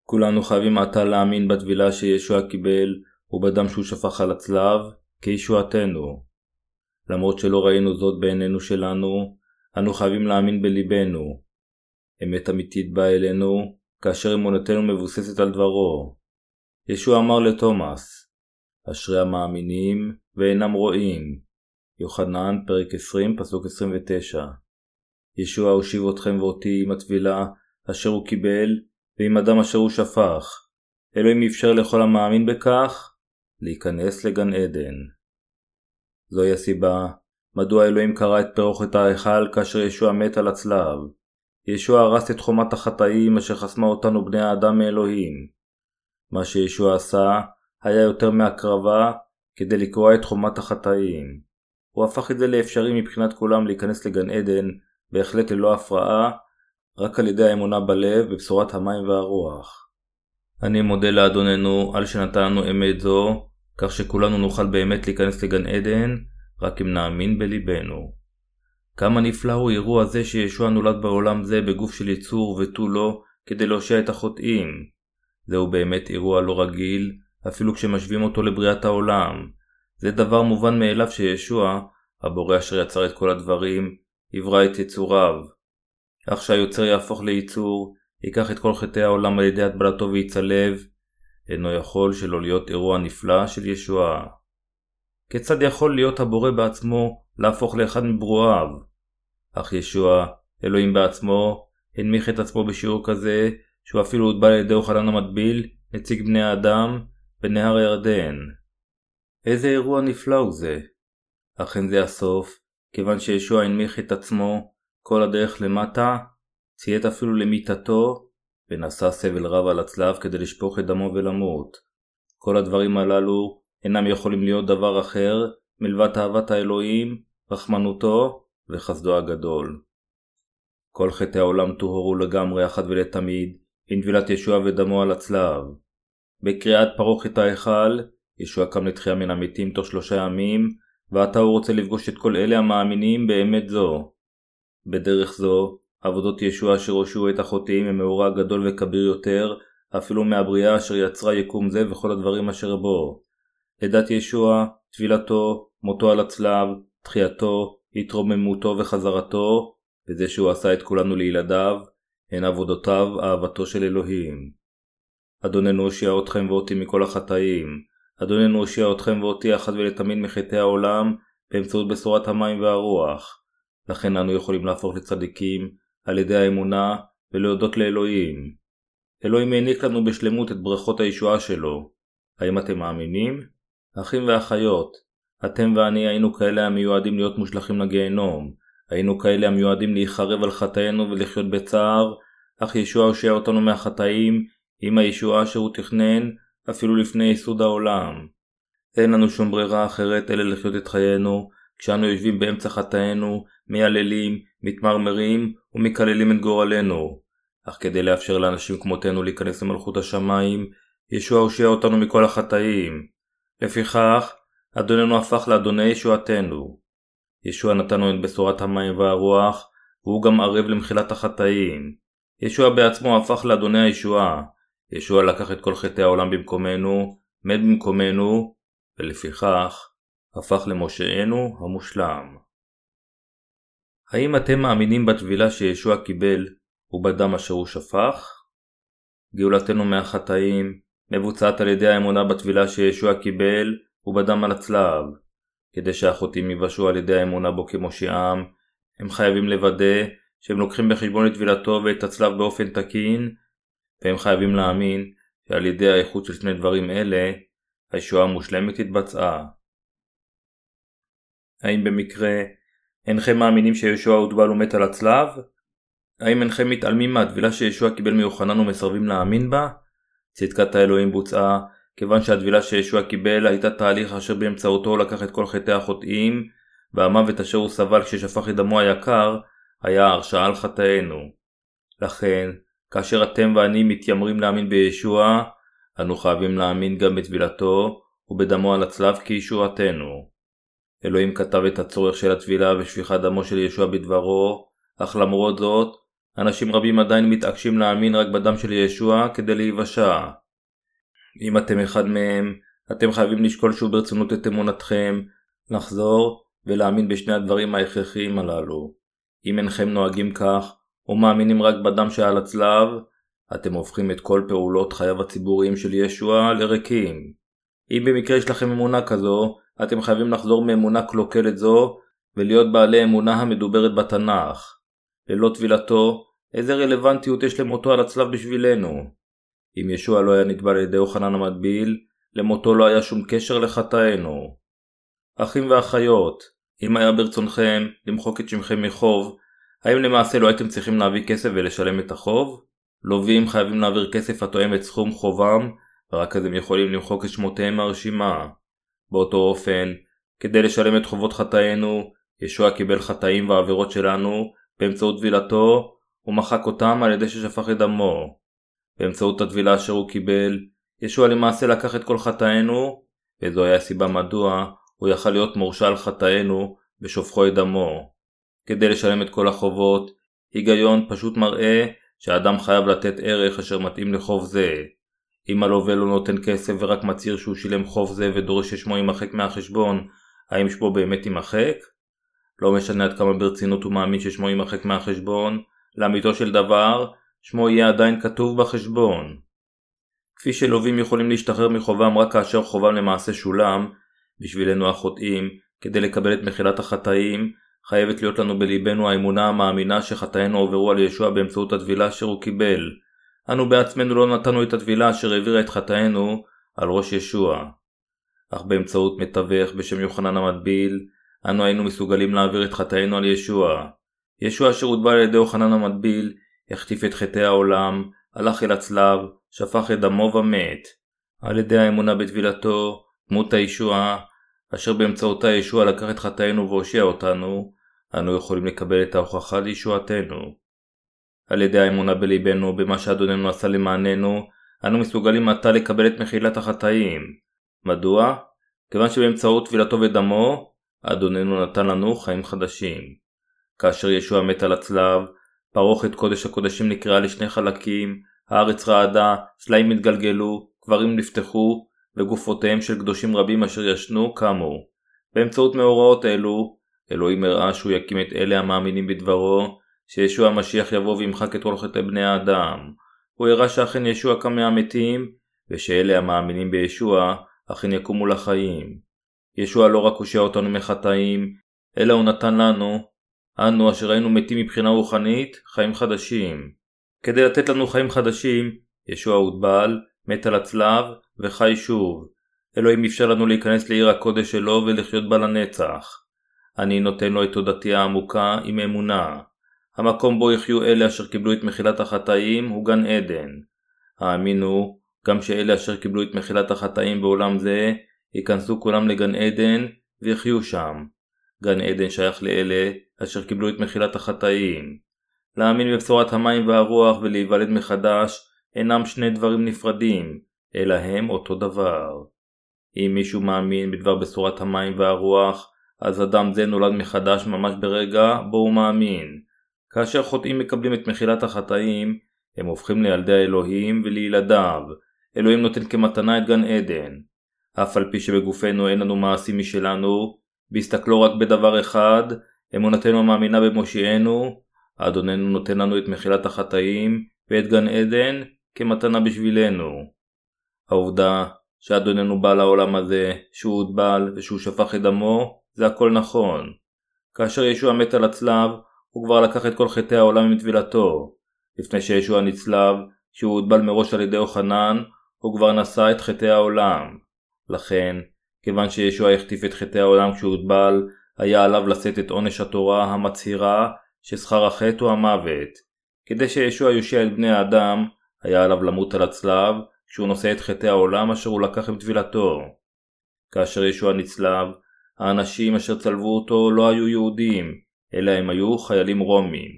כולנו חייבים עתה להאמין בטבילה שישוע קיבל ובדם שהוא שפך על הצלב כישועתנו. למרות שלא ראינו זאת בעינינו שלנו, אנו חייבים להאמין בליבנו. אמת אמיתית באה אלינו כאשר אמונתנו מבוססת על דברו. ישוע אמר לתומאס, אשרי המאמינים ואינם רואים. יוחנן פרק 20 פסוק 29. ישוע הושיב אתכם ואותי עם התבילה אשר הוא קיבל ועם הדם אשר הוא שפך. אלוהים אפשר לכל המאמין בכך להיכנס לגן עדן. זוהי הסיבה מדוע אלוהים קרא את פרוכת ההיכל כאשר ישוע מת על הצלב. ישוע הרס את חומת החטאים אשר חסמה אותנו בני האדם מאלוהים. מה שישוע עשה היה יותר מהקרבה כדי לקרוע את חומת החטאים. הוא הפך את זה לאפשרי מבחינת כולם להיכנס לגן עדן בהחלט ללא הפרעה, רק על ידי האמונה בלב בבשורת המים והרוח. אני מודה לאדוננו על שנתן לנו אמת זו, כך שכולנו נוכל באמת להיכנס לגן עדן, רק אם נאמין בליבנו. כמה נפלא הוא אירוע זה שישוע נולד בעולם זה בגוף של יצור ותו לא כדי להושיע את החוטאים. זהו באמת אירוע לא רגיל, אפילו כשמשווים אותו לבריאת העולם. זה דבר מובן מאליו שישוע, הבורא אשר יצר את כל הדברים, יברא את יצוריו. אך שהיוצר יהפוך ליצור, ייקח את כל חטאי העולם על ידי הטבלתו ויצלב, אינו יכול שלא להיות אירוע נפלא של ישועה. כיצד יכול להיות הבורא בעצמו להפוך לאחד מברואיו? אך ישוע, אלוהים בעצמו, הנמיך את עצמו בשיעור כזה, שהוא אפילו הוטבל על ידי יוחנן המטביל, נציג בני האדם, בנהר הירדן. איזה אירוע נפלא הוא זה? אכן זה הסוף, כיוון שישוע הנמיך את עצמו, כל הדרך למטה, ציית אפילו למיטתו, ונשא סבל רב על הצלב כדי לשפוך את דמו ולמות. כל הדברים הללו אינם יכולים להיות דבר אחר מלבד אהבת האלוהים, רחמנותו וחסדו הגדול. כל חטאי העולם טוהרו לגמרי אחת ולתמיד עם טבילת ישוע ודמו על הצלב. בקריאת פרוכת ההיכל, ישוע קם לתחייה מן המתים תוך 3 ימים, ועתה הוא רוצה לפגוש את כל אלה המאמינים באמת זו. בדרך זו, עבודות ישוע אשר הושיעו את החוטאים הם מאורע גדול וכביר יותר, אפילו מהבריאה אשר יצרה יקום זה וכל הדברים אשר בו. לידת ישוע, תפילתו, מותו על הצלב, תחייתו, התרוממותו וחזרתו, וזה שהוא עשה את כולנו לילדיו, הן עבודותיו, אהבתו של אלוהים. אדוננו הושיע אתכם ואותי מכל החטאים. אדוננו הושיע אתכם ואותי אחת ולתמיד מחטאי העולם, באמצעות בשורת המים והרוח. לכן אנו יכולים להפוך לצדיקים על ידי האמונה ולהודות לאלוהים. אלוהים העניק לנו בשלמות את ברכות הישועה שלו. האם אתם מאמינים? אחים ואחיות, אתם ואני היינו כאלה המיועדים להיות מושלכים לגיהנום. היינו כאלה המיועדים להיחרב על חטאינו ולחיות בצער, אך ישוע הושיע אותנו מהחטאים עם הישועה שהוא תכנן אפילו לפני ייסוד העולם. אין לנו שום ברירה אחרת אלא לחיות את חיינו כשאנו יושבים באמצע חטאינו, מייללים, מתמרמרים ומקללים את גורלנו. אך כדי לאפשר לאנשים כמותנו להיכנס למלכות השמיים, ישוע הושיע אותנו מכל החטאים. לפיכך, אדוננו הפך לאדוני ישועתנו. ישוע נתנו את בשורת המים והרוח, והוא גם ערב למחילת החטאים. ישוע בעצמו הפך לאדוני הישועה. ישוע לקח את כל חטאי העולם במקומנו, מת במקומנו, ולפיכך, הפך למושענו המושלם. האם אתם מאמינים בטבילה שישוע קיבל ובדם אשר הוא שפך? גאולתנו מהחטאים מבוצעת על ידי האמונה בטבילה שישוע קיבל ובדם על הצלב. כדי שהחוטאים יבשו על ידי האמונה בו כמושיעם, הם חייבים לוודא שהם לוקחים בחשבון את טבילתו ואת הצלב באופן תקין, והם חייבים להאמין שעל ידי האיחוד של 2 דברים אלה, הישועה המושלמת התבצעה. האם במקרה אינכם מאמינים שישוע הוטבל ומת על הצלב? האם אינכם מתעלמים מהטבילה שישוע קיבל מיוחנן ומסרבים להאמין בה? צדקת האלוהים בוצעה, כיוון שהטבילה שישוע קיבל הייתה תהליך אשר באמצעותו לקח את כל חטאי החוטאים, והמוות אשר הוא סבל כששפך את דמו היקר, היה הרשעה על חטאינו. לכן, כאשר אתם ואני מתיימרים להאמין בישוע, אנו חייבים להאמין גם בטבילתו ובדמו על הצלב כישועתנו. אלוהים כתב את הצורך של הטבילה ושפיכת דמו של ישוע בדברו, אך למרות זאת, אנשים רבים עדיין מתעקשים להאמין רק בדם של ישוע כדי להיוושע. אם אתם אחד מהם, אתם חייבים לשקול שוב ברצינות את אמונתכם, לחזור ולהאמין בשני הדברים ההכרחיים הללו. אם אינכם נוהגים כך, או מאמינים רק בדם שעל הצלב, אתם הופכים את כל פעולות חייו הציבוריים של ישוע לריקים. אם במקרה יש לכם אמונה כזו, אתם חייבים לחזור מאמונה קלוקלת זו ולהיות בעלי אמונה המדוברת בתנ"ך. ללא תבילתו, איזה רלוונטיות יש למותו על הצלב בשבילנו? אם ישוע לא היה נטבל על ידי יוחנן המטביל, למותו לא היה שום קשר לחטאינו. אחים ואחיות, אם היה ברצונכם למחוק את שמכם מחוב, האם למעשה לא הייתם צריכים להביא כסף ולשלם את החוב? לווים חייבים להעביר כסף התואם את סכום חובם, ורק אז הם יכולים למחוק את שמותיהם מהרשימה. באותו אופן, כדי לשלם את חובות חטאינו, ישוע קיבל חטאים והעבירות שלנו באמצעות טבילתו, ומחק אותם על ידי ששפך את דמו. באמצעות הטבילה אשר הוא קיבל, ישוע למעשה לקח את כל חטאינו, וזו היה הסיבה מדוע הוא יכל להיות מורשע על חטאינו בשופכו את דמו. כדי לשלם את כל החובות, היגיון פשוט מראה שהאדם חייב לתת ערך אשר מתאים לחוב זה. אם הלווה לא נותן כסף ורק מצהיר שהוא שילם חוב זה ודורש ששמו יימחק מהחשבון, האם שמו באמת יימחק? לא משנה עד כמה ברצינות הוא מאמין ששמו יימחק מהחשבון, לאמיתו של דבר, שמו יהיה עדיין כתוב בחשבון. כפי שלווים יכולים להשתחרר מחובם רק כאשר חובם למעשה שולם, בשבילנו החוטאים, כדי לקבל את מחילת החטאים, חייבת להיות לנו בליבנו האמונה המאמינה שחטאינו עוברו על ישוע באמצעות הטבילה אשר הוא קיבל. אנו בעצמנו לא נתנו את הטבילה אשר העבירה את חטאינו על ראש ישוע. אך באמצעות מתווך בשם יוחנן המטביל, אנו היינו מסוגלים להעביר את חטאינו על ישוע. ישוע אשר הוטבל על ידי יוחנן המטביל, החטיף את חטאי העולם, הלך אל הצלב, שפך את דמו ומת. על ידי האמונה בטבילתו, דמות הישועה, אשר באמצעותה ישוע לקח את חטאינו והושיע אותנו, אנו יכולים לקבל את ההוכחה לישועתנו. על ידי האמונה בליבנו במה שאדוננו עשה למעננו, אנו מסוגלים מתי לקבל את מחילת החטאים. מדוע? כיוון שבאמצעות טבילתו ודמו, אדוננו נתן לנו חיים חדשים. כאשר ישוע מת על הצלב, פרוכת קודש הקודשים נקרעה לשני חלקים, הארץ רעדה, סלעים התגלגלו, קברים נפתחו, וגופותיהם של קדושים רבים אשר ישנו קמו. באמצעות מאורעות אלו, אלוהים הראה שהוא יקים את אלה המאמינים בדברו, שישוע המשיח יבוא וימחק את כל חטאי בני האדם. הוא הראה שאכן ישוע קם מהמתים, ושאלה המאמינים בישוע אכן יקומו לחיים. ישוע לא רק הושיע אותנו מחטאים, אלא הוא נתן לנו, אנו אשר היינו מתים מבחינה רוחנית, חיים חדשים. כדי לתת לנו חיים חדשים, ישוע הוטבל, מת על הצלב וחי שוב. אלוהים אפשר לנו להיכנס לעיר הקודש שלו ולחיות בה לנצח. אני נותן לו את תודתי העמוקה עם אמונה. המקום בו יחיו אלה אשר קיבלו את מחילת החטאים הוא גן עדן. האמינו גם שאלה אשר קיבלו את מחילת החטאים בעולם זה ייכנסו כולם לגן עדן ויחיו שם. גן עדן שייך לאלה אשר קיבלו את מחילת החטאים. להאמין בבשורת המים והרוח ולהיוולד מחדש אינם שני דברים נפרדים, אלא הם אותו דבר. אם מישהו מאמין בדבר בשורת המים והרוח, אז אדם זה נולד מחדש ממש ברגע בו הוא מאמין. כאשר חוטאים מקבלים את מחילת החטאים, הם הופכים לילדי האלוהים ולילדיו. אלוהים נותן כמתנה את גן עדן. אף על פי שבגופנו אין לנו מעשים משלנו, בהסתכלו רק בדבר אחד, אמונתנו מאמינה במושיענו, אדוננו נותן לנו את מחילת החטאים ואת גן עדן כמתנה בשבילנו. העובדה שאדוננו בא לעולם הזה, שהוא הוטבל ושהוא שפך את דמו, זה הכל נכון. כאשר ישוע מת על הצלב, הוא כבר לקח את כל חטאי העולם מטבילתו. לפני שישוע נצלב, שהוא הוטבל מראש על ידי יוחנן, הוא כבר נשא את חטאי העולם. לכן, כיוון שישוע החטיף את חטאי העולם כשהוא הוטבל, היה עליו לשאת את עונש התורה המצהירה ששכר החטא הוא המוות. כדי שישוע יושיע את בני האדם, היה עליו למות על הצלב, כשהוא נושא את חטאי העולם אשר הוא לקח עם טבילתו. כאשר ישוע נצלב, האנשים אשר צלבו אותו לא היו יהודים, אלא הם היו חיילים רומים.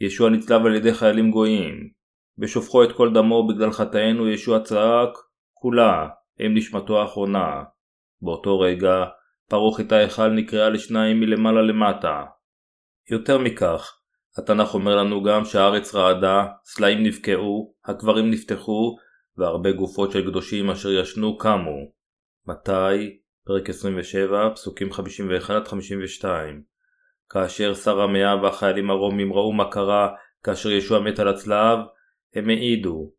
ישוע נצלב על ידי חיילים גויים. בשופכו את כל דמו בגלל חטאינו ישוע צעק, כולה, הם נשמתו האחרונה. באותו רגע, פרוכת ההיכל נקרעה לשניים מלמעלה למטה. יותר מכך, התנ"ך אומר לנו גם שהארץ רעדה, סלעים נבקעו, הקברים נפתחו, והרבה גופות של קדושים אשר ישנו קמו. מתי, פרק 27, פסוקים 51-52. כאשר שר המאה והחיילים הרומים ראו מה קרה כאשר ישוע מת על הצלב, הם העידו,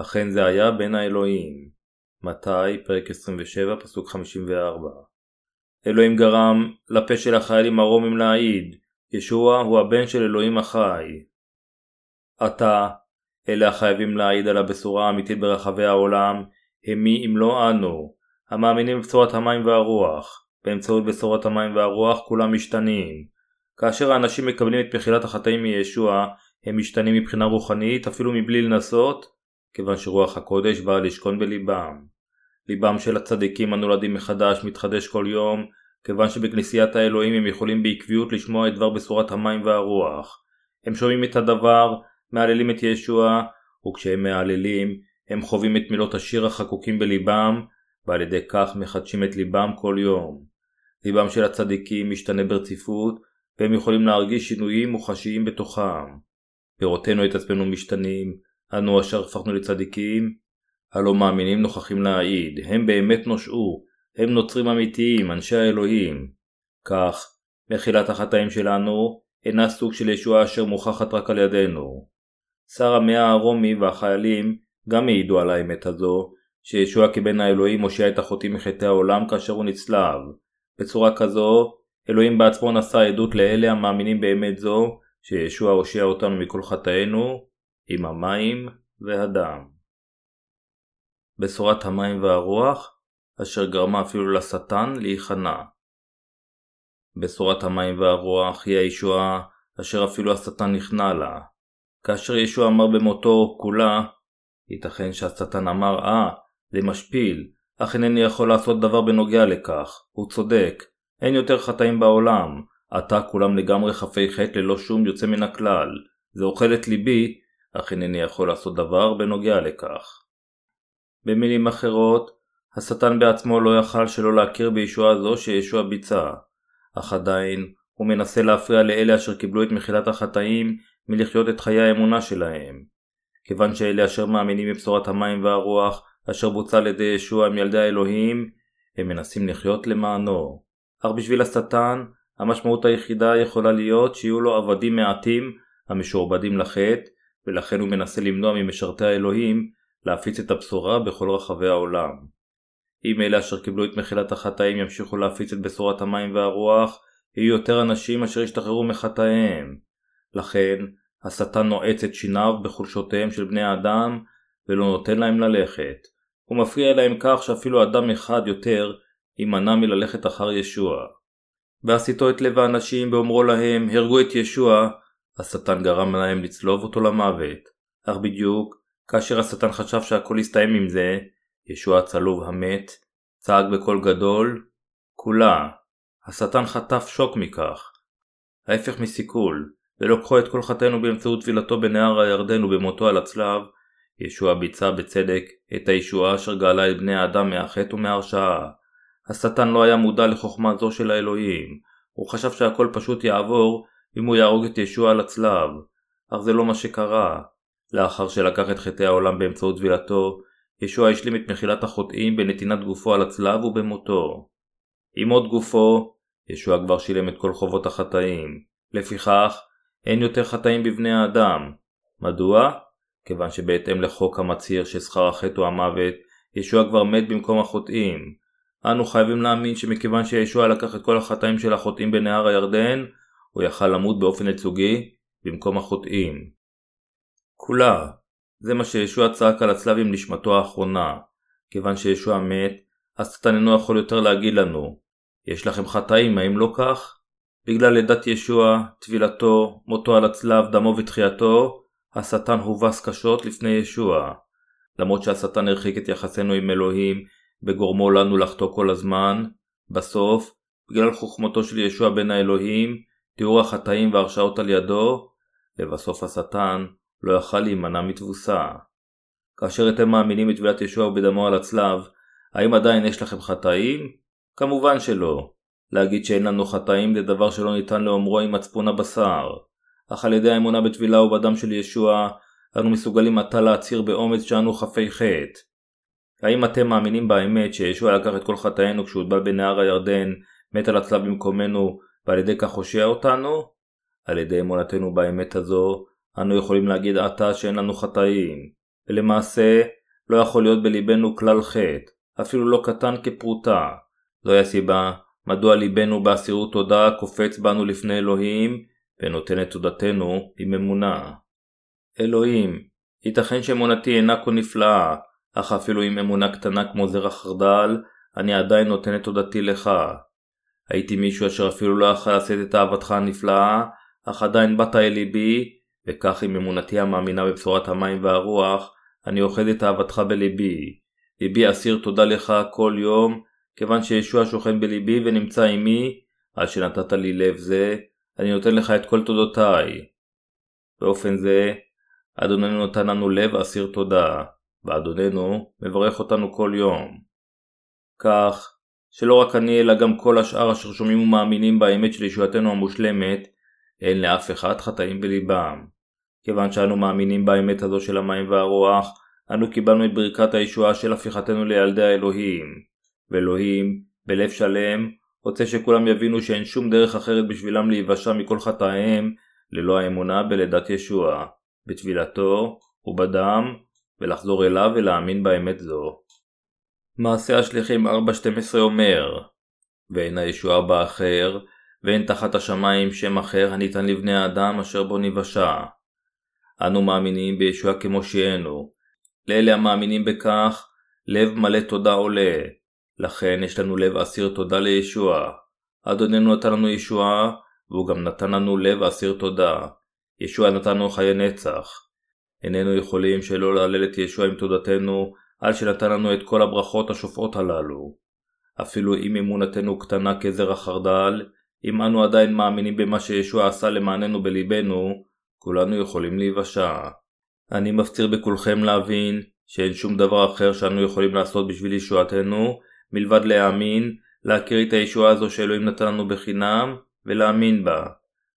אכן זה היה בן האלוהים. מתי, פרק 27, פסוק 54. אלוהים גרם לפה של החיילים הרומים להעיד, ישוע הוא הבן של אלוהים החי. אתה, אלה החייבים להעיד על הבשורה האמיתית ברחבי העולם, הם מי אם לא אנו, המאמינים בבשורת המים והרוח. באמצעות בשורת המים והרוח כולם משתנים. כאשר האנשים מקבלים את מחילת החטאים מישוע, הם משתנים מבחינה רוחנית, אפילו מבלי לנסות, כיוון שרוח הקודש באה לשכון בליבם. ליבם של הצדיקים הנולדים מחדש מתחדש כל יום, כיוון שבכנסיית האלוהים הם יכולים בעקביות לשמוע את דבר בשורת המים והרוח. הם שומעים את הדבר, מעללים את ישוע, וכשהם מעללים, הם חווים את מילות השיר החקוקים בליבם, ועל ידי כך מחדשים את ליבם כל יום. ליבם של הצדיקים משתנה ברציפות, והם יכולים להרגיש שינויים מוחשיים בתוכם. פירותינו את עצמנו משתנים, אנו אשר הפכנו לצדיקים, הלא מאמינים נוכחים להעיד, הם באמת נושעו, הם נוצרים אמיתיים, אנשי האלוהים. כך, מחילת החטאים שלנו אינה סוג של ישועה אשר מוכחת רק על ידינו. שר המאה הרומי והחיילים גם העידו על האמת הזו, שישוע כבן האלוהים מושיע את החוטאים מחטאי העולם כאשר הוא נצלב. בצורה כזו, אלוהים בעצמו נשא עדות לאלה המאמינים באמת זו, שישוע הושיע אותנו מכל חטאינו, עם המים והדם. בשורת המים והרוח, אשר גרמה אפילו לשטן להיכנע. בשורת המים והרוח היא הישועה, אשר אפילו השטן נכנע לה. כאשר ישוע אמר במותו כולה, ייתכן שהשטן אמר, זה משפיל, אך אינני יכול לעשות דבר בנוגע לכך, הוא צודק. אין יותר חטאים בעולם, אתה כולם לגמרי חפי חטא ללא שום יוצא מן הכלל, זה אוכל את ליבי, אך אינני יכול לעשות דבר בנוגע לכך. במילים אחרות, השטן בעצמו לא יכל שלא להכיר בישועה זו שישוע ביצע, אך עדיין הוא מנסה להפריע לאלה אשר קיבלו את מחילת החטאים מלחיות את חיי האמונה שלהם. כיוון שאלה אשר מאמינים בבשורת המים והרוח אשר בוצע על ידי ישוע עם ילדי האלוהים, הם מנסים לחיות למענו. אך בשביל השטן, המשמעות היחידה יכולה להיות שיהיו לו עבדים מעטים המשועבדים לחטא, ולכן הוא מנסה למנוע ממשרתי האלוהים להפיץ את הבשורה בכל רחבי העולם. אם אלה אשר קיבלו את מחילת החטאים ימשיכו להפיץ את בשורת המים והרוח, יהיו יותר אנשים אשר ישתחררו מחטאיהם. לכן, השטן נועץ את שיניו בחולשותיהם של בני האדם ולא נותן להם ללכת. הוא מפריע להם כך שאפילו אדם אחד יותר יימנע מללכת אחר ישוע. ועשיתו את לב האנשים באומרו להם, הרגו את ישוע, השטן גרם להם לצלוב אותו למוות. אך בדיוק, כאשר השטן חשב שהכל יסתיים עם זה, ישוע הצלוב המת, צעק בקול גדול, כולה. השטן חטף שוק מכך. ההפך מסיכול, ולוקחו את כל חטאינו באמצעות טבילתו בנהר הירדן ובמותו על הצלב, ישוע ביצע בצדק את הישועה אשר גאלה את בני האדם מהחטא ומההרשעה. השטן לא היה מודע לחוכמה זו של האלוהים. הוא חשב שהכל פשוט יעבור אם הוא יהרוג את ישוע על הצלב. אך זה לא מה שקרה. לאחר שלקח את חטאי העולם באמצעות טבילתו, ישוע השלים את מחילת החוטאים בנתינת גופו על הצלב ובמותו. עם עוד גופו, ישוע כבר שילם את כל חובות החטאים. לפיכך, אין יותר חטאים בבני האדם. מדוע? כיוון שבהתאם לחוק המצהיר ששכר החטא הוא המוות, ישוע כבר מת במקום החוטאים. אנו חייבים להאמין שמכיוון שישוע לקח את כל החטאים של החוטאים בנהר הירדן, הוא יכל למות באופן ייצוגי במקום החוטאים. כולה, זה מה שישוע צעק על הצלב עם נשמתו האחרונה. כיוון שישוע מת, השטן אינו יכול יותר להגיד לנו, יש לכם חטאים, האם לא כך? בגלל לידת ישוע, טבילתו, מותו על הצלב, דמו ותחייתו, השטן הובס קשות לפני ישוע. למרות שהשטן הרחיק את יחסנו עם אלוהים, בגורמו לנו לחטוא כל הזמן, בסוף, בגלל חוכמתו של ישוע בן האלוהים, תיאור החטאים והרשעות על ידו, לבסוף השטן לא יכל להימנע מתבוסה. כאשר אתם מאמינים בטבילת ישוע ובדמו על הצלב, האם עדיין יש לכם חטאים? כמובן שלא. להגיד שאין לנו חטאים זה דבר שלא ניתן לאומרו עם מצפון הבשר. אך על ידי האמונה בטבילה ובדם של ישוע, אנו מסוגלים עתה להצהיר באומץ שאנו חפי חטא. האם אתם מאמינים באמת שישוע לקח את כל חטאינו כשהוטבל בנהר הירדן, מת על הצלב במקומנו ועל ידי כך הושיע אותנו? על ידי אמונתנו באמת הזו, אנו יכולים להגיד עתה שאין לנו חטאים, ולמעשה לא יכול להיות בליבנו כלל חטא, אפילו לא קטן כפרוטה. זוהי הסיבה מדוע ליבנו באסירות תודה קופץ בנו לפני אלוהים, ונותן את תודתנו עם אמונה. אלוהים, ייתכן שאמונתי אינה כה נפלאה, אך אפילו עם אמונה קטנה כמו זרע חרדל, אני עדיין נותן את תודתי לך. הייתי מישהו אשר אפילו לא יכול לשאת את אהבתך הנפלאה, אך עדיין באת אל ליבי, וכך עם אמונתי המאמינה בבשורת המים והרוח, אני אוחד את אהבתך בליבי. ליבי אסיר תודה לך כל יום, כיוון שישוע שוכן בליבי ונמצא עימי, עד שנתת לי לב זה, אני נותן לך את כל תודותיי. באופן זה, אדוננו נותן לנו לב אסיר תודה, ואדוננו מברך אותנו כל יום. כך, שלא רק אני אלא גם כל השאר אשר שומעים ומאמינים באמת של ישועתנו המושלמת, אין לאף אחד חטאים בליבם. כיוון שאנו מאמינים באמת הזו של המים והרוח, אנו קיבלנו את ברכת הישועה של הפיכתנו לילדי האלוהים. ואלוהים, בלב שלם, רוצה שכולם יבינו שאין שום דרך אחרת בשבילם להיוושע מכל חטאיהם, ללא האמונה בלידת ישוע, בתפילתו ובדם, ולחזור אליו ולהאמין באמת זו. מעשה השליחים 4:12 אומר, ואין הישועה באחר, ואין תחת השמיים שם אחר הניתן לבני האדם אשר בו ניוושע. אנו מאמינים בישוע כמושיענו. לאלה המאמינים בכך, לב מלא תודה עולה. לכן יש לנו לב אסיר תודה לישוע. אדוננו נתן לנו ישוע, והוא גם נתן לנו לב אסיר תודה. ישוע נתן לנו חיי נצח. איננו יכולים שלא להלל את ישוע עם תודתנו, על שנתן לנו את כל הברכות השופעות הללו. אפילו אם אמונתנו קטנה כזרע חרדל, אם אנו עדיין מאמינים במה שישוע עשה למעננו בליבנו, כולנו יכולים להיוושע. אני מפציר בכולכם להבין שאין שום דבר אחר שאנו יכולים לעשות בשביל ישועתנו, מלבד להאמין, להכיר את הישועה הזו שאלוהים נתן לנו בחינם, ולהאמין בה.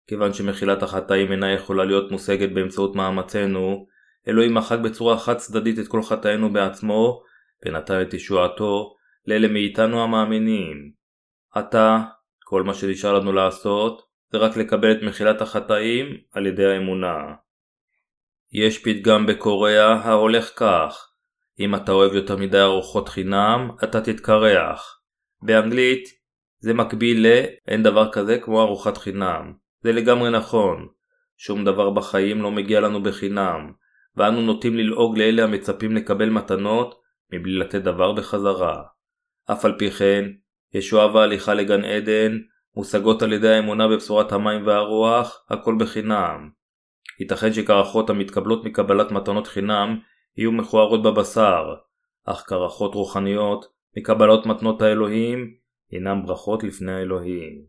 כיוון שמחילת החטאים אינה יכולה להיות מושגת באמצעות מאמצנו, אלוהים מחק בצורה חד צדדית את כל חטאינו בעצמו, ונתן את ישועתו לאלה מאיתנו המאמינים. עתה, כל מה שנשאר לנו לעשות, זה רק לקבל את מחילת החטאים על ידי האמונה. יש פתגם בקוריאה ההולך כך, אם אתה אוהב יותר מדי ארוחות חינם, אתה תתקרח. באנגלית, זה מקביל אין דבר כזה כמו ארוחת חינם. זה לגמרי נכון. שום דבר בחיים לא מגיע לנו בחינם, ואנו נוטים ללעוג לאלה המצפים לקבל מתנות, מבלי לתת דבר בחזרה. אף על פי כן, ישועה והליכה לגן עדן, מושגות על ידי האמונה בבשורת המים והרוח, הכל בחינם. ייתכן שקרחות המתקבלות מקבלת מתנות חינם יהיו מכוערות בבשר, אך קרחות רוחניות מקבלות מתנות האלוהים אינם ברכות לפני האלוהים.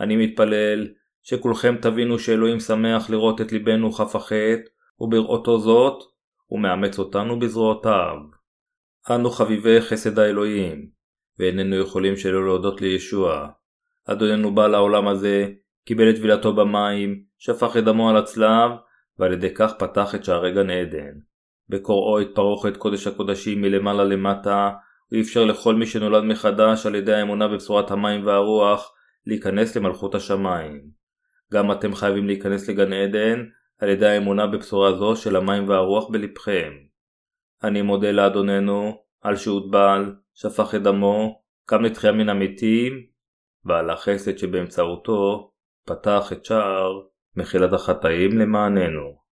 אני מתפלל שכולכם תבינו שאלוהים שמח לראות את ליבנו חף החטא, ובראותו זאת הוא מאמץ אותנו בזרועותיו. אנו חביבי חסד האלוהים, ואיננו יכולים שלא להודות לישוע. אדוננו בא לעולם הזה, קיבל את טבילתו במים, שפך את דמו על הצלב, ועל ידי כך פתח את שערי גן עדן. בקוראו את פרוכת קודש הקודשים מלמעלה למטה, הוא אפשר לכל מי שנולד מחדש על ידי האמונה בבשורת המים והרוח, להיכנס למלכות השמיים. גם אתם חייבים להיכנס לגן עדן, על ידי האמונה בבשורה זו של המים והרוח בלבכם. אני מודה לאדוננו, על שהוטבל, שפך את דמו, קם לתחייה מן המתים, ועל החסד שבאמצעותו פתח את שער מחילת החטאים למעננו.